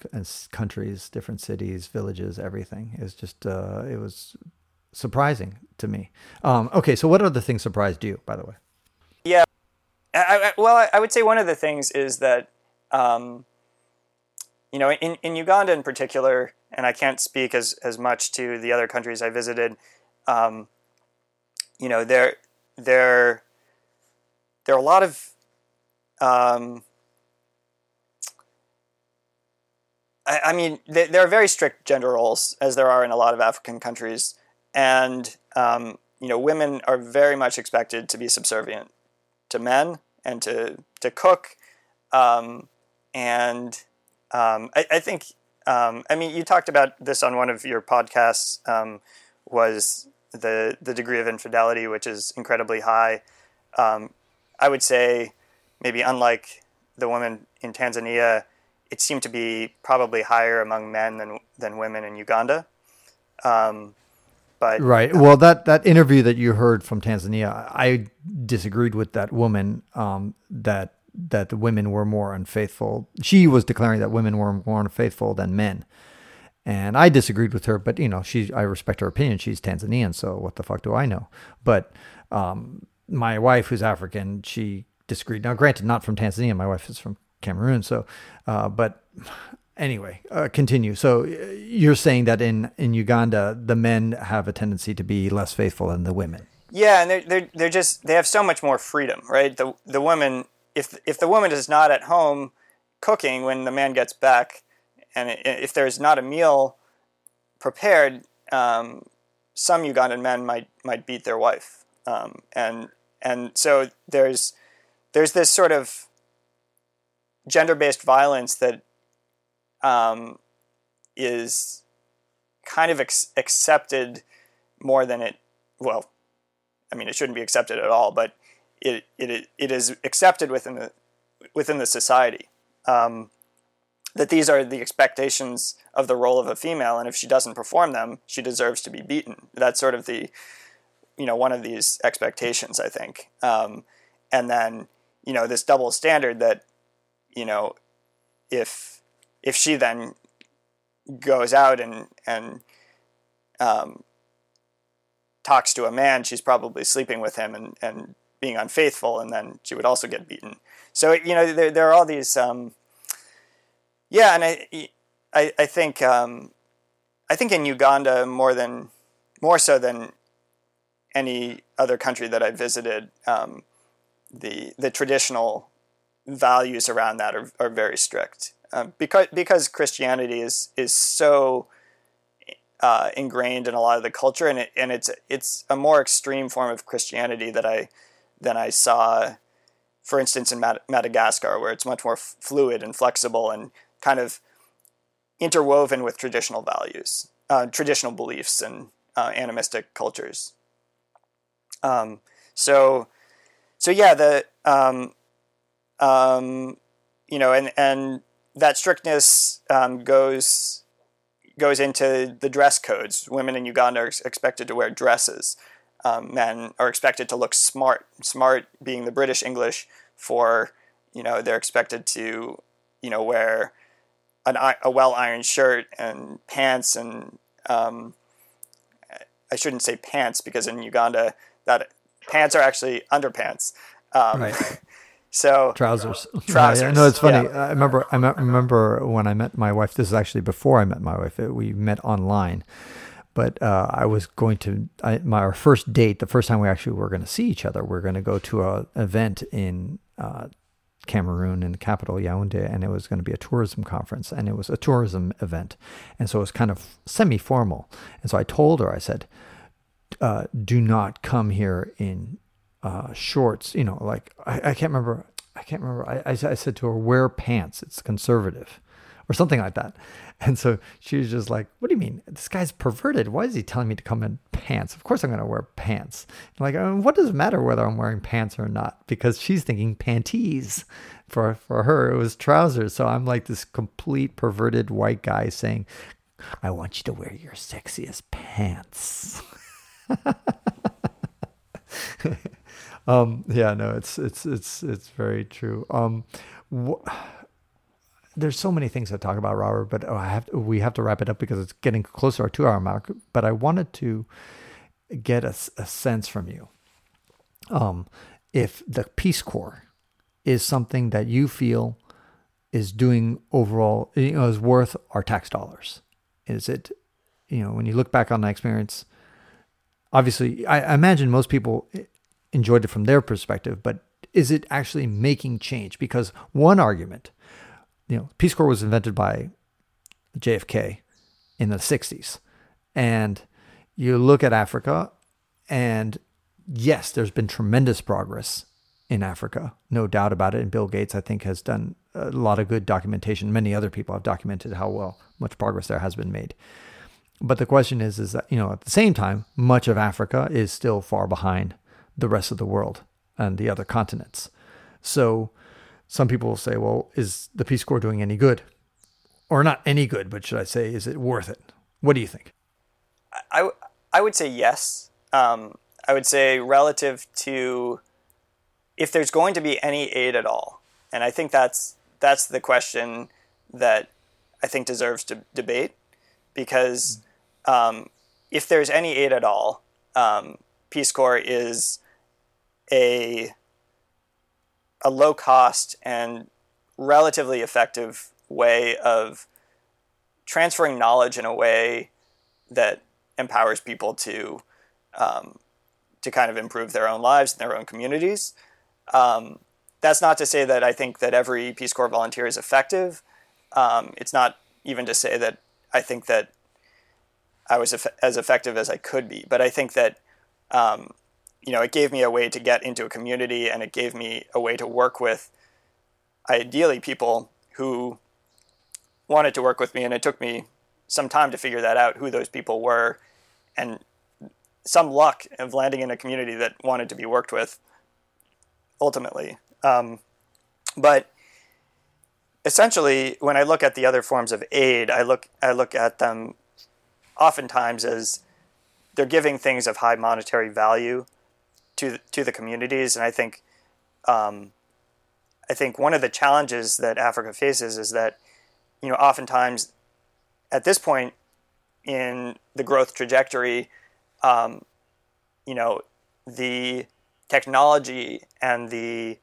countries, different cities, villages, everything. It's just it was surprising to me. Okay, so what other things surprised you, by the way? Yeah. I would say one of the things is that, you know, in Uganda in particular, and I can't speak as much to the other countries I visited, you know, there are a lot of, there are very strict gender roles, as there are in a lot of African countries, and you know, women are very much expected to be subservient to men and to cook. I think, you talked about this on one of your podcasts was the degree of infidelity, which is incredibly high. I would say maybe unlike the woman in Tanzania, it seemed to be probably higher among men than women in Uganda. But right. Well, that interview that you heard from Tanzania, I disagreed with that woman, that the women were more unfaithful. She was declaring that women were more unfaithful than men. And I disagreed with her, but I respect her opinion. She's Tanzanian, so what the fuck do I know? But my wife, who's African, she disagreed. Now, granted, not from Tanzania. My wife is from Cameroon. So, but anyway, continue. So you're saying that in Uganda, the men have a tendency to be less faithful than the women. Yeah, and they have so much more freedom, right? The woman, if the woman is not at home cooking when the man gets back, and if there's not a meal prepared, some Ugandan men might beat their wife, and so there's this sort of gender-based violence that is kind of accepted more than it. Well, I mean, it shouldn't be accepted at all, but it is accepted within the society. That these are the expectations of the role of a female, and if she doesn't perform them, she deserves to be beaten. That's sort of the, one of these expectations, I think. And then, this double standard that, if she then goes out and talks to a man, she's probably sleeping with him and being unfaithful, and then she would also get beaten. So, there are all these... Yeah, and I think in Uganda more so than any other country that I visited, the traditional values around that are very strict, because Christianity is so ingrained in a lot of the culture, and it's a more extreme form of Christianity than I saw, for instance, in Madagascar, where it's much more fluid and flexible and kind of interwoven with traditional values, traditional beliefs, and animistic cultures. And that strictness goes into the dress codes. Women in Uganda are expected to wear dresses. Men are expected to look smart. Smart being the British English for, they're expected to, wear a well-ironed shirt and pants, and I shouldn't say pants, because in Uganda that pants are actually underpants. Right. So trousers. Yeah, no, it's funny. Yeah. I remember when I met my wife. This is actually before I met my wife. We met online, but I was going to our first date. The first time we actually were going to see each other, we're going to go to an event in Cameroon, in the capital, Yaoundé, and it was going to be a tourism conference, and it was a tourism event. And so it was kind of semi-formal. And so I told her, I said, do not come here in shorts, I can't remember. I said to her, wear pants, it's conservative, or something like that. And so she was just like, what do you mean? This guy's perverted. Why is he telling me to come in pants? Of course I'm going to wear pants. And what does it matter whether I'm wearing pants or not? Because she's thinking panties. For her, it was trousers. So I'm like this complete perverted white guy saying, I want you to wear your sexiest pants. Yeah, no, it's very true. There's so many things to talk about, Robert, but we have to wrap it up because it's getting closer to our 2-hour mark. But I wanted to get a sense from you, if the Peace Corps is something that you feel is doing overall, is worth our tax dollars. Is it, when you look back on that experience, obviously, I imagine most people enjoyed it from their perspective, but is it actually making change? Because one argument... Peace Corps was invented by JFK in the 60s. And you look at Africa, and yes, there's been tremendous progress in Africa, no doubt about it. And Bill Gates, I think, has done a lot of good documentation. Many other people have documented how much progress there has been made. But the question is that, you know, at the same time, much of Africa is still far behind the rest of the world and the other continents. So some people will say, well, is the Peace Corps doing any good? Or not any good, but should I say, is it worth it? What do you think? I would say yes. I would say relative to if there's going to be any aid at all. And I think that's the question that I think deserves to debate, because if there's any aid at all, Peace Corps is a low-cost and relatively effective way of transferring knowledge in a way that empowers people to kind of improve their own lives and their own communities. That's not to say that I think that every Peace Corps volunteer is effective. It's not even to say that I think that I was as effective as I could be. But I think that, you know, it gave me a way to get into a community, and it gave me a way to work with, ideally, people who wanted to work with me. And it took me some time to figure that out, who those people were, and some luck of landing in a community that wanted to be worked with, ultimately. But essentially, when I look at the other forms of aid, I look at them oftentimes as they're giving things of high monetary value to the communities. And I think one of the challenges that Africa faces is that, you know, oftentimes at this point in the growth trajectory, you know, the technology and the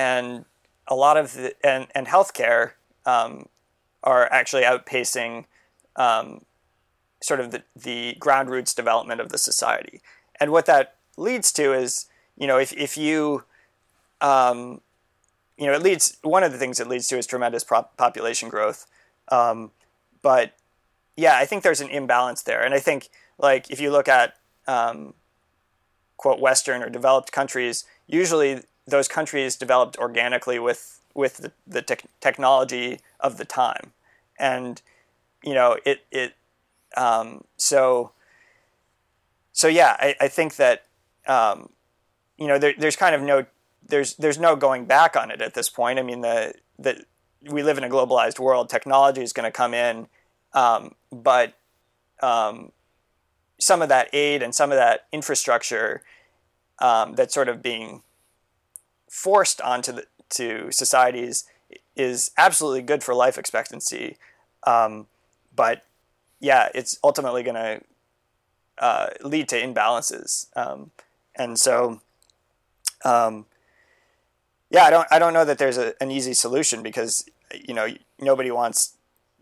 and a lot of the and healthcare are actually outpacing sort of the ground roots development of the society. And what that leads to is, you know, if you you know, it leads, one of the things it leads to is tremendous population growth. But yeah, I think there's an imbalance there. And I think, like, if you look at quote Western or developed countries, usually those countries developed organically with the technology of the time. And, you know, so yeah, I think that, you know, there's kind of no, there's no going back on it at this point. I mean, we live in a globalized world. Technology is going to come in. But some of that aid and some of that infrastructure that's sort of being forced onto to societies is absolutely good for life expectancy. But yeah, it's ultimately going to lead to imbalances. And so, yeah, I don't know that there's an easy solution, because, you know, nobody wants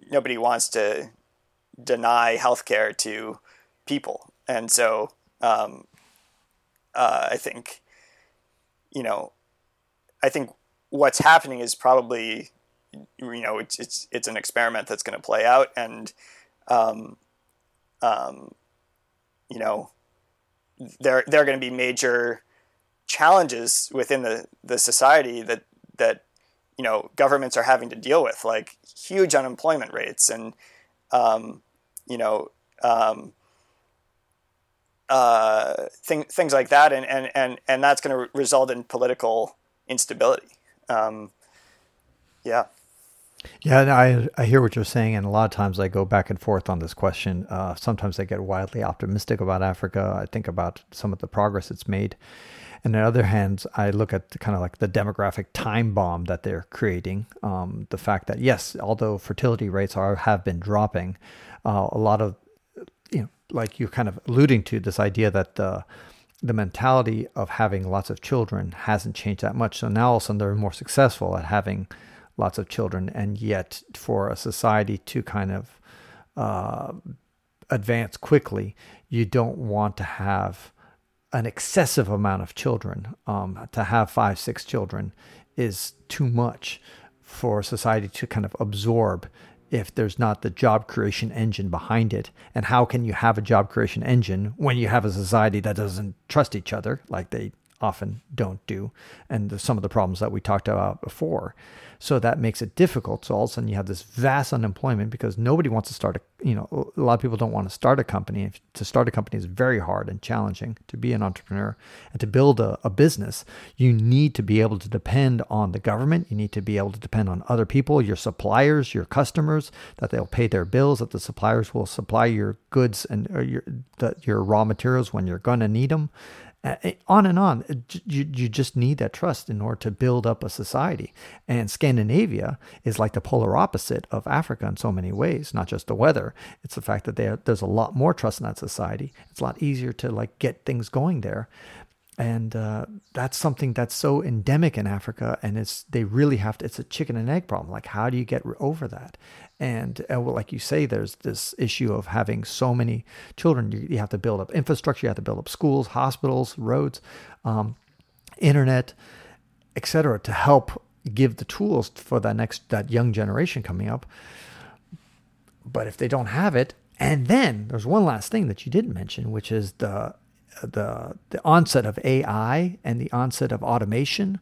to deny healthcare to people. And so, I think, you know, what's happening is probably, you know, it's an experiment that's going to play out, and, you know, there are going to be major challenges within the society that you know, governments are having to deal with, like huge unemployment rates and you know, things like that, and that's going to result in political instability. Yeah, and I hear what you're saying, and a lot of times I go back and forth on this question. Sometimes I get wildly optimistic about Africa. I think about some of the progress it's made. And on the other hand, I look at kind of like the demographic time bomb that they're creating. The fact that, yes, although fertility rates have been dropping, a lot of, you know, like you're kind of alluding to, this idea that the mentality of having lots of children hasn't changed that much. So now all of a sudden they're more successful at having lots of children, and yet for a society to kind of advance quickly, you don't want to have an excessive amount of children. To have 5-6 children is too much for society to kind of absorb if there's not the job creation engine behind it. And how can you have a job creation engine when you have a society that doesn't trust each other, like they often don't do, and some of the problems that we talked about before? So that makes it difficult. So all of a sudden you have this vast unemployment because nobody wants to start a, you know, a lot of people don't want to start a company. To start a company is very hard and challenging. To be an entrepreneur and to build a business, you need to be able to depend on the government. You need to be able to depend on other people, your suppliers, your customers, that they'll pay their bills, that the suppliers will supply your goods and your raw materials when you're going to need them. On and on. You just need that trust in order to build up a society. And Scandinavia is like the polar opposite of Africa in so many ways, not just the weather. It's the fact that there's a lot more trust in that society. It's a lot easier to like get things going there. And that's something that's so endemic in Africa, and it's a chicken and egg problem. Like, how do you get over that? And well, like you say, there's this issue of having so many children. You have to build up infrastructure, you have to build up schools, hospitals, roads, internet, etc., to help give the tools for that young generation coming up. But if they don't have it, and then there's one last thing that you didn't mention, which is the onset of AI and the onset of automation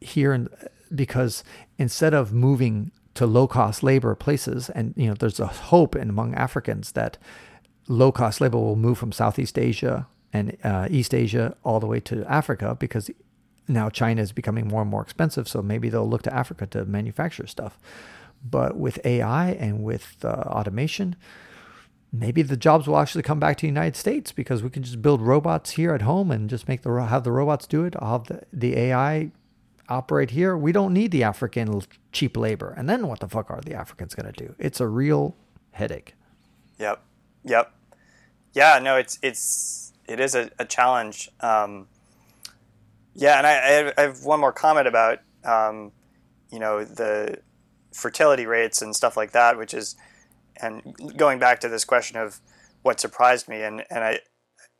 here, and because instead of moving to low-cost labor places, and you know, there's a hope among Africans that low-cost labor will move from Southeast Asia and East Asia all the way to Africa, because now China is becoming more and more expensive, so maybe they'll look to Africa to manufacture stuff. But with AI and with automation, maybe the jobs will actually come back to the United States, because we can just build robots here at home and just have the robots do it. I'll have the AI operate here. We don't need the African cheap labor. And then what the fuck are the Africans going to do? It's a real headache. Yep. Yeah, no, it is a challenge. And I have one more comment about, you know, the fertility rates and stuff like that, which is, and going back to this question of what surprised me, and I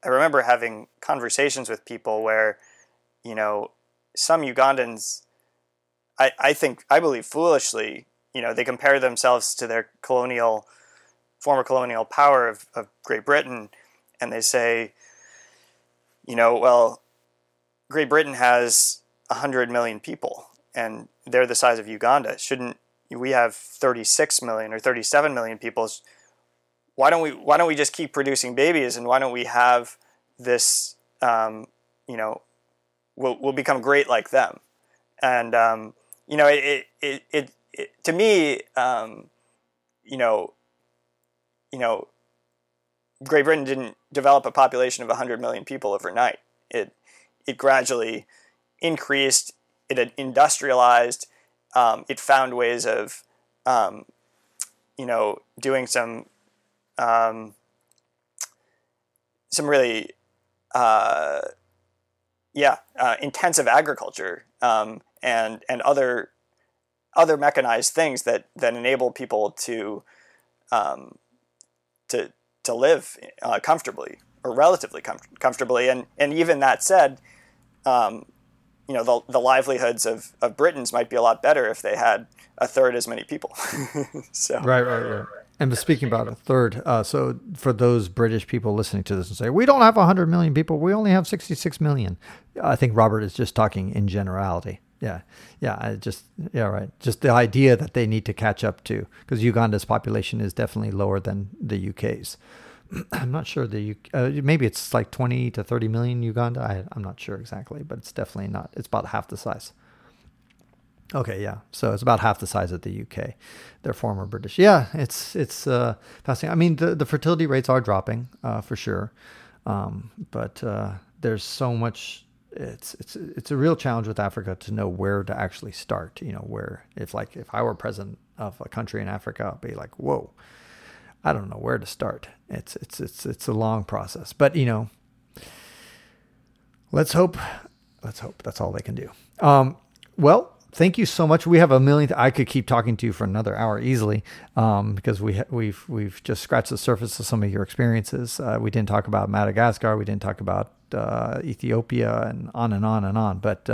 remember having conversations with people where, you know, some Ugandans, I believe foolishly, you know, they compare themselves to their former colonial power of Great Britain, and they say, you know, well, Great Britain has 100 million people, and they're the size of Uganda. Shouldn't we have 36 million or 37 million people? Why don't we just keep producing babies, and why don't we have this, you know, we'll become great like them. And, you know, it to me, you know, Great Britain didn't develop a population of 100 million people overnight. It gradually increased, it industrialized. It found ways of, you know, doing some really, intensive agriculture, and other mechanized things that enable people to live comfortably, or relatively comfortably. And even that said, you know, the livelihoods of Britons might be a lot better if they had a third as many people. So right. And speaking about a third, so for those British people listening to this and say, we don't have 100 million people, we only have 66 million. I think Robert is just talking in generality. Right. Just the idea that they need to catch up to, because Uganda's population is definitely lower than the UK's. I'm not sure maybe it's like 20 to 30 million Uganda. I'm not sure exactly, but it's definitely not. It's about half the size. Okay, yeah. So it's about half the size of the UK, their former British. Yeah, it's fascinating. I mean, the fertility rates are dropping for sure, but there's so much. It's a real challenge with Africa to know where to actually start. You know, where if I were president of a country in Africa, I'd be like, whoa. I don't know where to start. It's a long process, but you know, let's hope that's all they can do. Well, thank you so much. We have a million. I could keep talking to you for another hour easily, because we've just scratched the surface of some of your experiences. We didn't talk about Madagascar. We didn't talk about Ethiopia, and on and on and on. But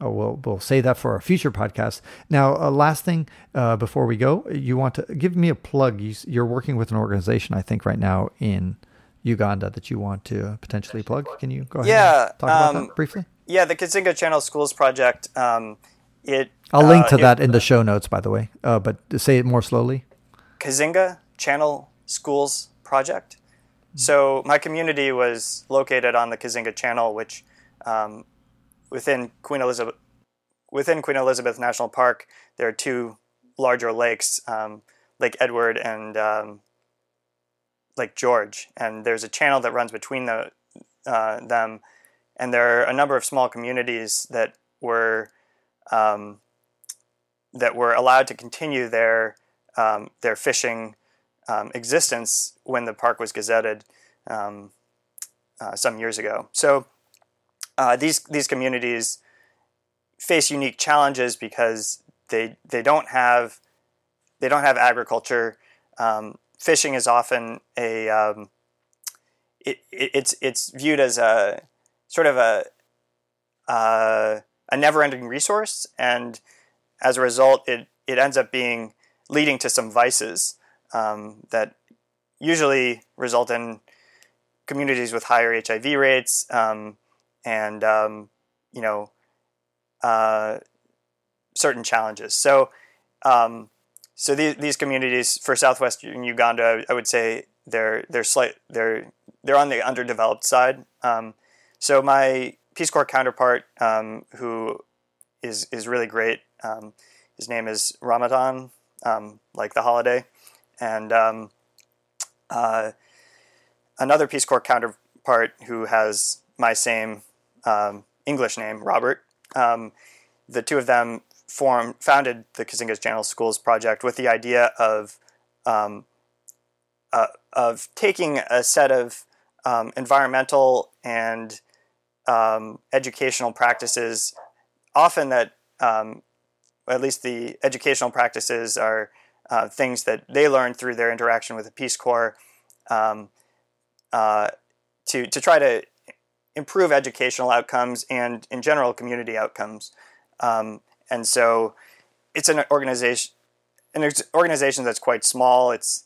we'll save that for our future podcast. Now, last thing before we go, you want to give me a plug. You're working with an organization, I think, right now in Uganda that you want to potentially plug. Can you go ahead and talk about that briefly? Yeah, the Kazinga Channel Schools Project I'll link to that in the show notes, by the way. But say it more slowly. Kazinga Channel Schools Project. So my community was located on the Kazinga Channel, which within Queen Elizabeth National Park, there are two larger lakes, Lake Edward and Lake George. And there's a channel that runs between them. And there are a number of small communities that were allowed to continue their fishing existence when the park was gazetted some years ago. So these communities face unique challenges because they don't have agriculture. Fishing is often it's viewed as a sort of a never-ending resource, and as a result, it ends up leading to some vices that usually result in communities with higher HIV rates, certain challenges. So these communities for southwestern Uganda, I would say they're on the underdeveloped side. So my Peace Corps counterpart, who is really great. His name is Ramadan, like the holiday, and another Peace Corps counterpart who has my same English name, Robert. The two of them founded the Kazinga Channel Schools Project with the idea of taking a set of environmental and educational practices, often that at least the educational practices are things that they learned through their interaction with the Peace Corps to try to improve educational outcomes and in general community outcomes. And so it's an organization that's quite small. It's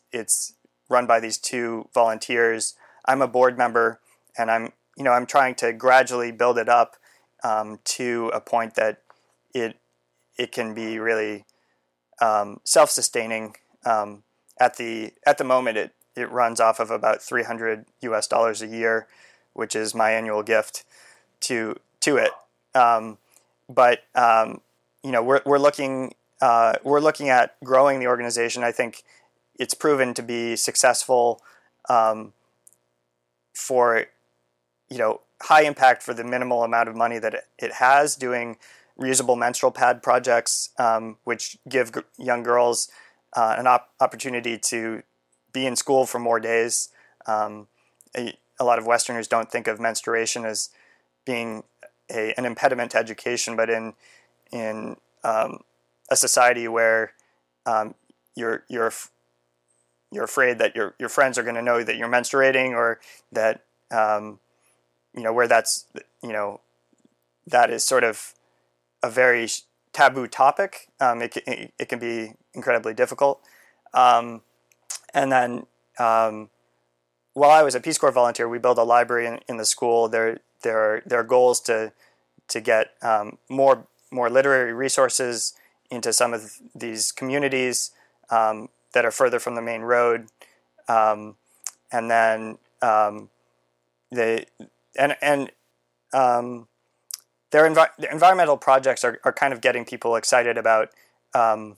run by these two volunteers. I'm a board member, and I'm trying to gradually build it up to a point that it can be really self-sustaining. At the moment, it runs off of about $300 a year, which is my annual gift to it. We're looking at growing the organization. I think it's proven to be successful for. High impact for the minimal amount of money that it has, doing reusable menstrual pad projects, which give young girls an opportunity to be in school for more days. A lot of Westerners don't think of menstruation as being an impediment to education, but in a society where you're afraid that your friends are going to know that you're menstruating, or that where that's, that is sort of a very taboo topic. It can be incredibly difficult. And then while I was a Peace Corps volunteer, we built a library in the school. There are goals to get more literary resources into some of these communities that are further from the main road. Their environmental projects are kind of getting people excited about and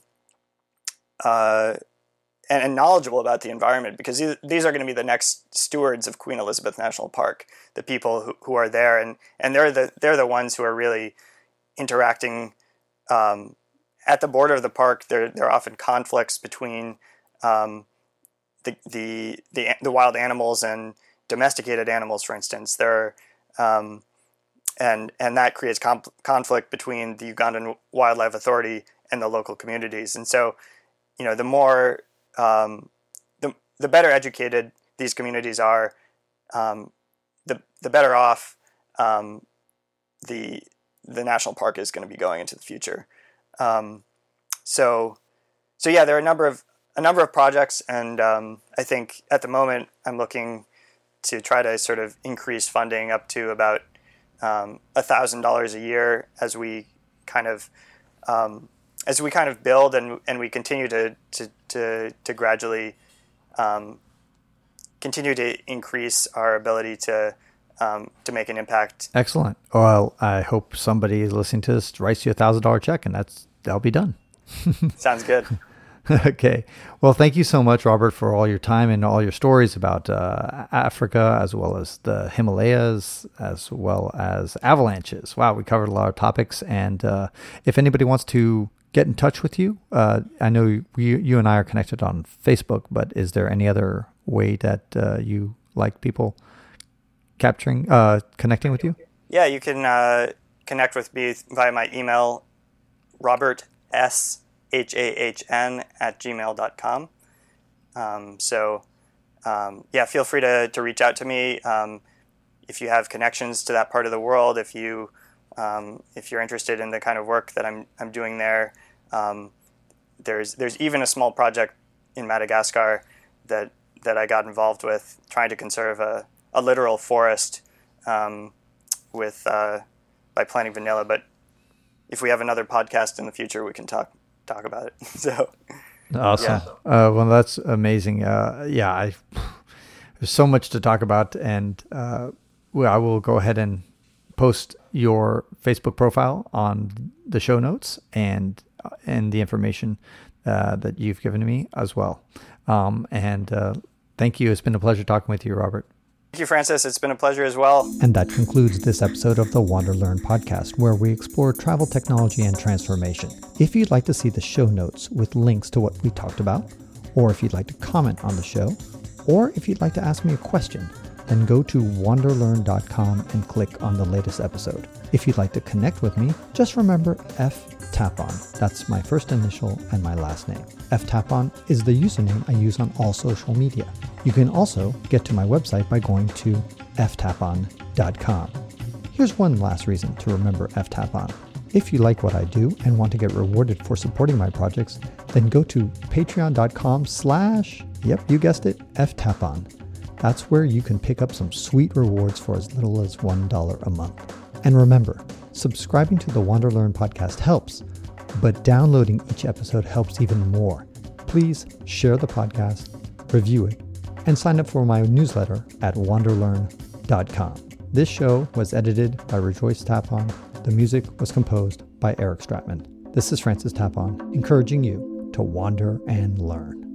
knowledgeable about the environment, because these are going to be the next stewards of Queen Elizabeth National Park, the people who are there, and they're the ones who are really interacting at the border of the park. There are often conflicts between the wild animals and domesticated animals, for instance. And that creates conflict between the Ugandan Wildlife Authority and the local communities. And so, the more the better educated these communities are, the better off the national park is going to be going into the future. So yeah, there are a number of projects, and I think at the moment I'm looking to try to sort of increase funding up to about $1,000 a year as we kind of as we kind of build and we continue to gradually continue to increase our ability to make an impact. Excellent. Well, I hope somebody is listening to this writes you $1,000 check, and that'll be done. Sounds good. Okay. Well, thank you so much, Robert, for all your time and all your stories about Africa, as well as the Himalayas, as well as avalanches. Wow, we covered a lot of topics. And if anybody wants to get in touch with you, I know you and I are connected on Facebook, but is there any other way that you like people connecting with you? Yeah, you can connect with me via my email, robertshahn@gmail.com. So, feel free to reach out to me if you have connections to that part of the world. If you're interested in the kind of work that I'm doing there, there's even a small project in Madagascar that I got involved with, trying to conserve a literal forest by planting vanilla, but. If we have another podcast in the future, we can talk about it. So awesome. Yeah. Well, that's amazing. There's so much to talk about, and I will go ahead and post your Facebook profile on the show notes and the information that you've given to me as well. And thank you. It's been a pleasure talking with you, Robert. Thank you, Francis. It's been a pleasure as well. And that concludes this episode of the Wander Learn podcast, where we explore travel technology and transformation. If you'd like to see the show notes with links to what we talked about, or if you'd like to comment on the show, or if you'd like to ask me a question, then go to wanderlearn.com and click on the latest episode. If you'd like to connect with me, just remember F. Tapon. That's my first initial and my last name. F. Tapon is the username I use on all social media. You can also get to my website by going to ftapon.com. Here's one last reason to remember F. Tapon. If you like what I do and want to get rewarded for supporting my projects, then go to patreon.com/ yep, you guessed it, F. Tapon. That's where you can pick up some sweet rewards for as little as $1 a month. And remember, subscribing to the Wander Learn podcast helps, but downloading each episode helps even more. Please share the podcast, review it, and sign up for my newsletter at wanderlearn.com. This show was edited by Rejoice Tapon. The music was composed by Eric Stratman. This is Francis Tapon, encouraging you to wander and learn.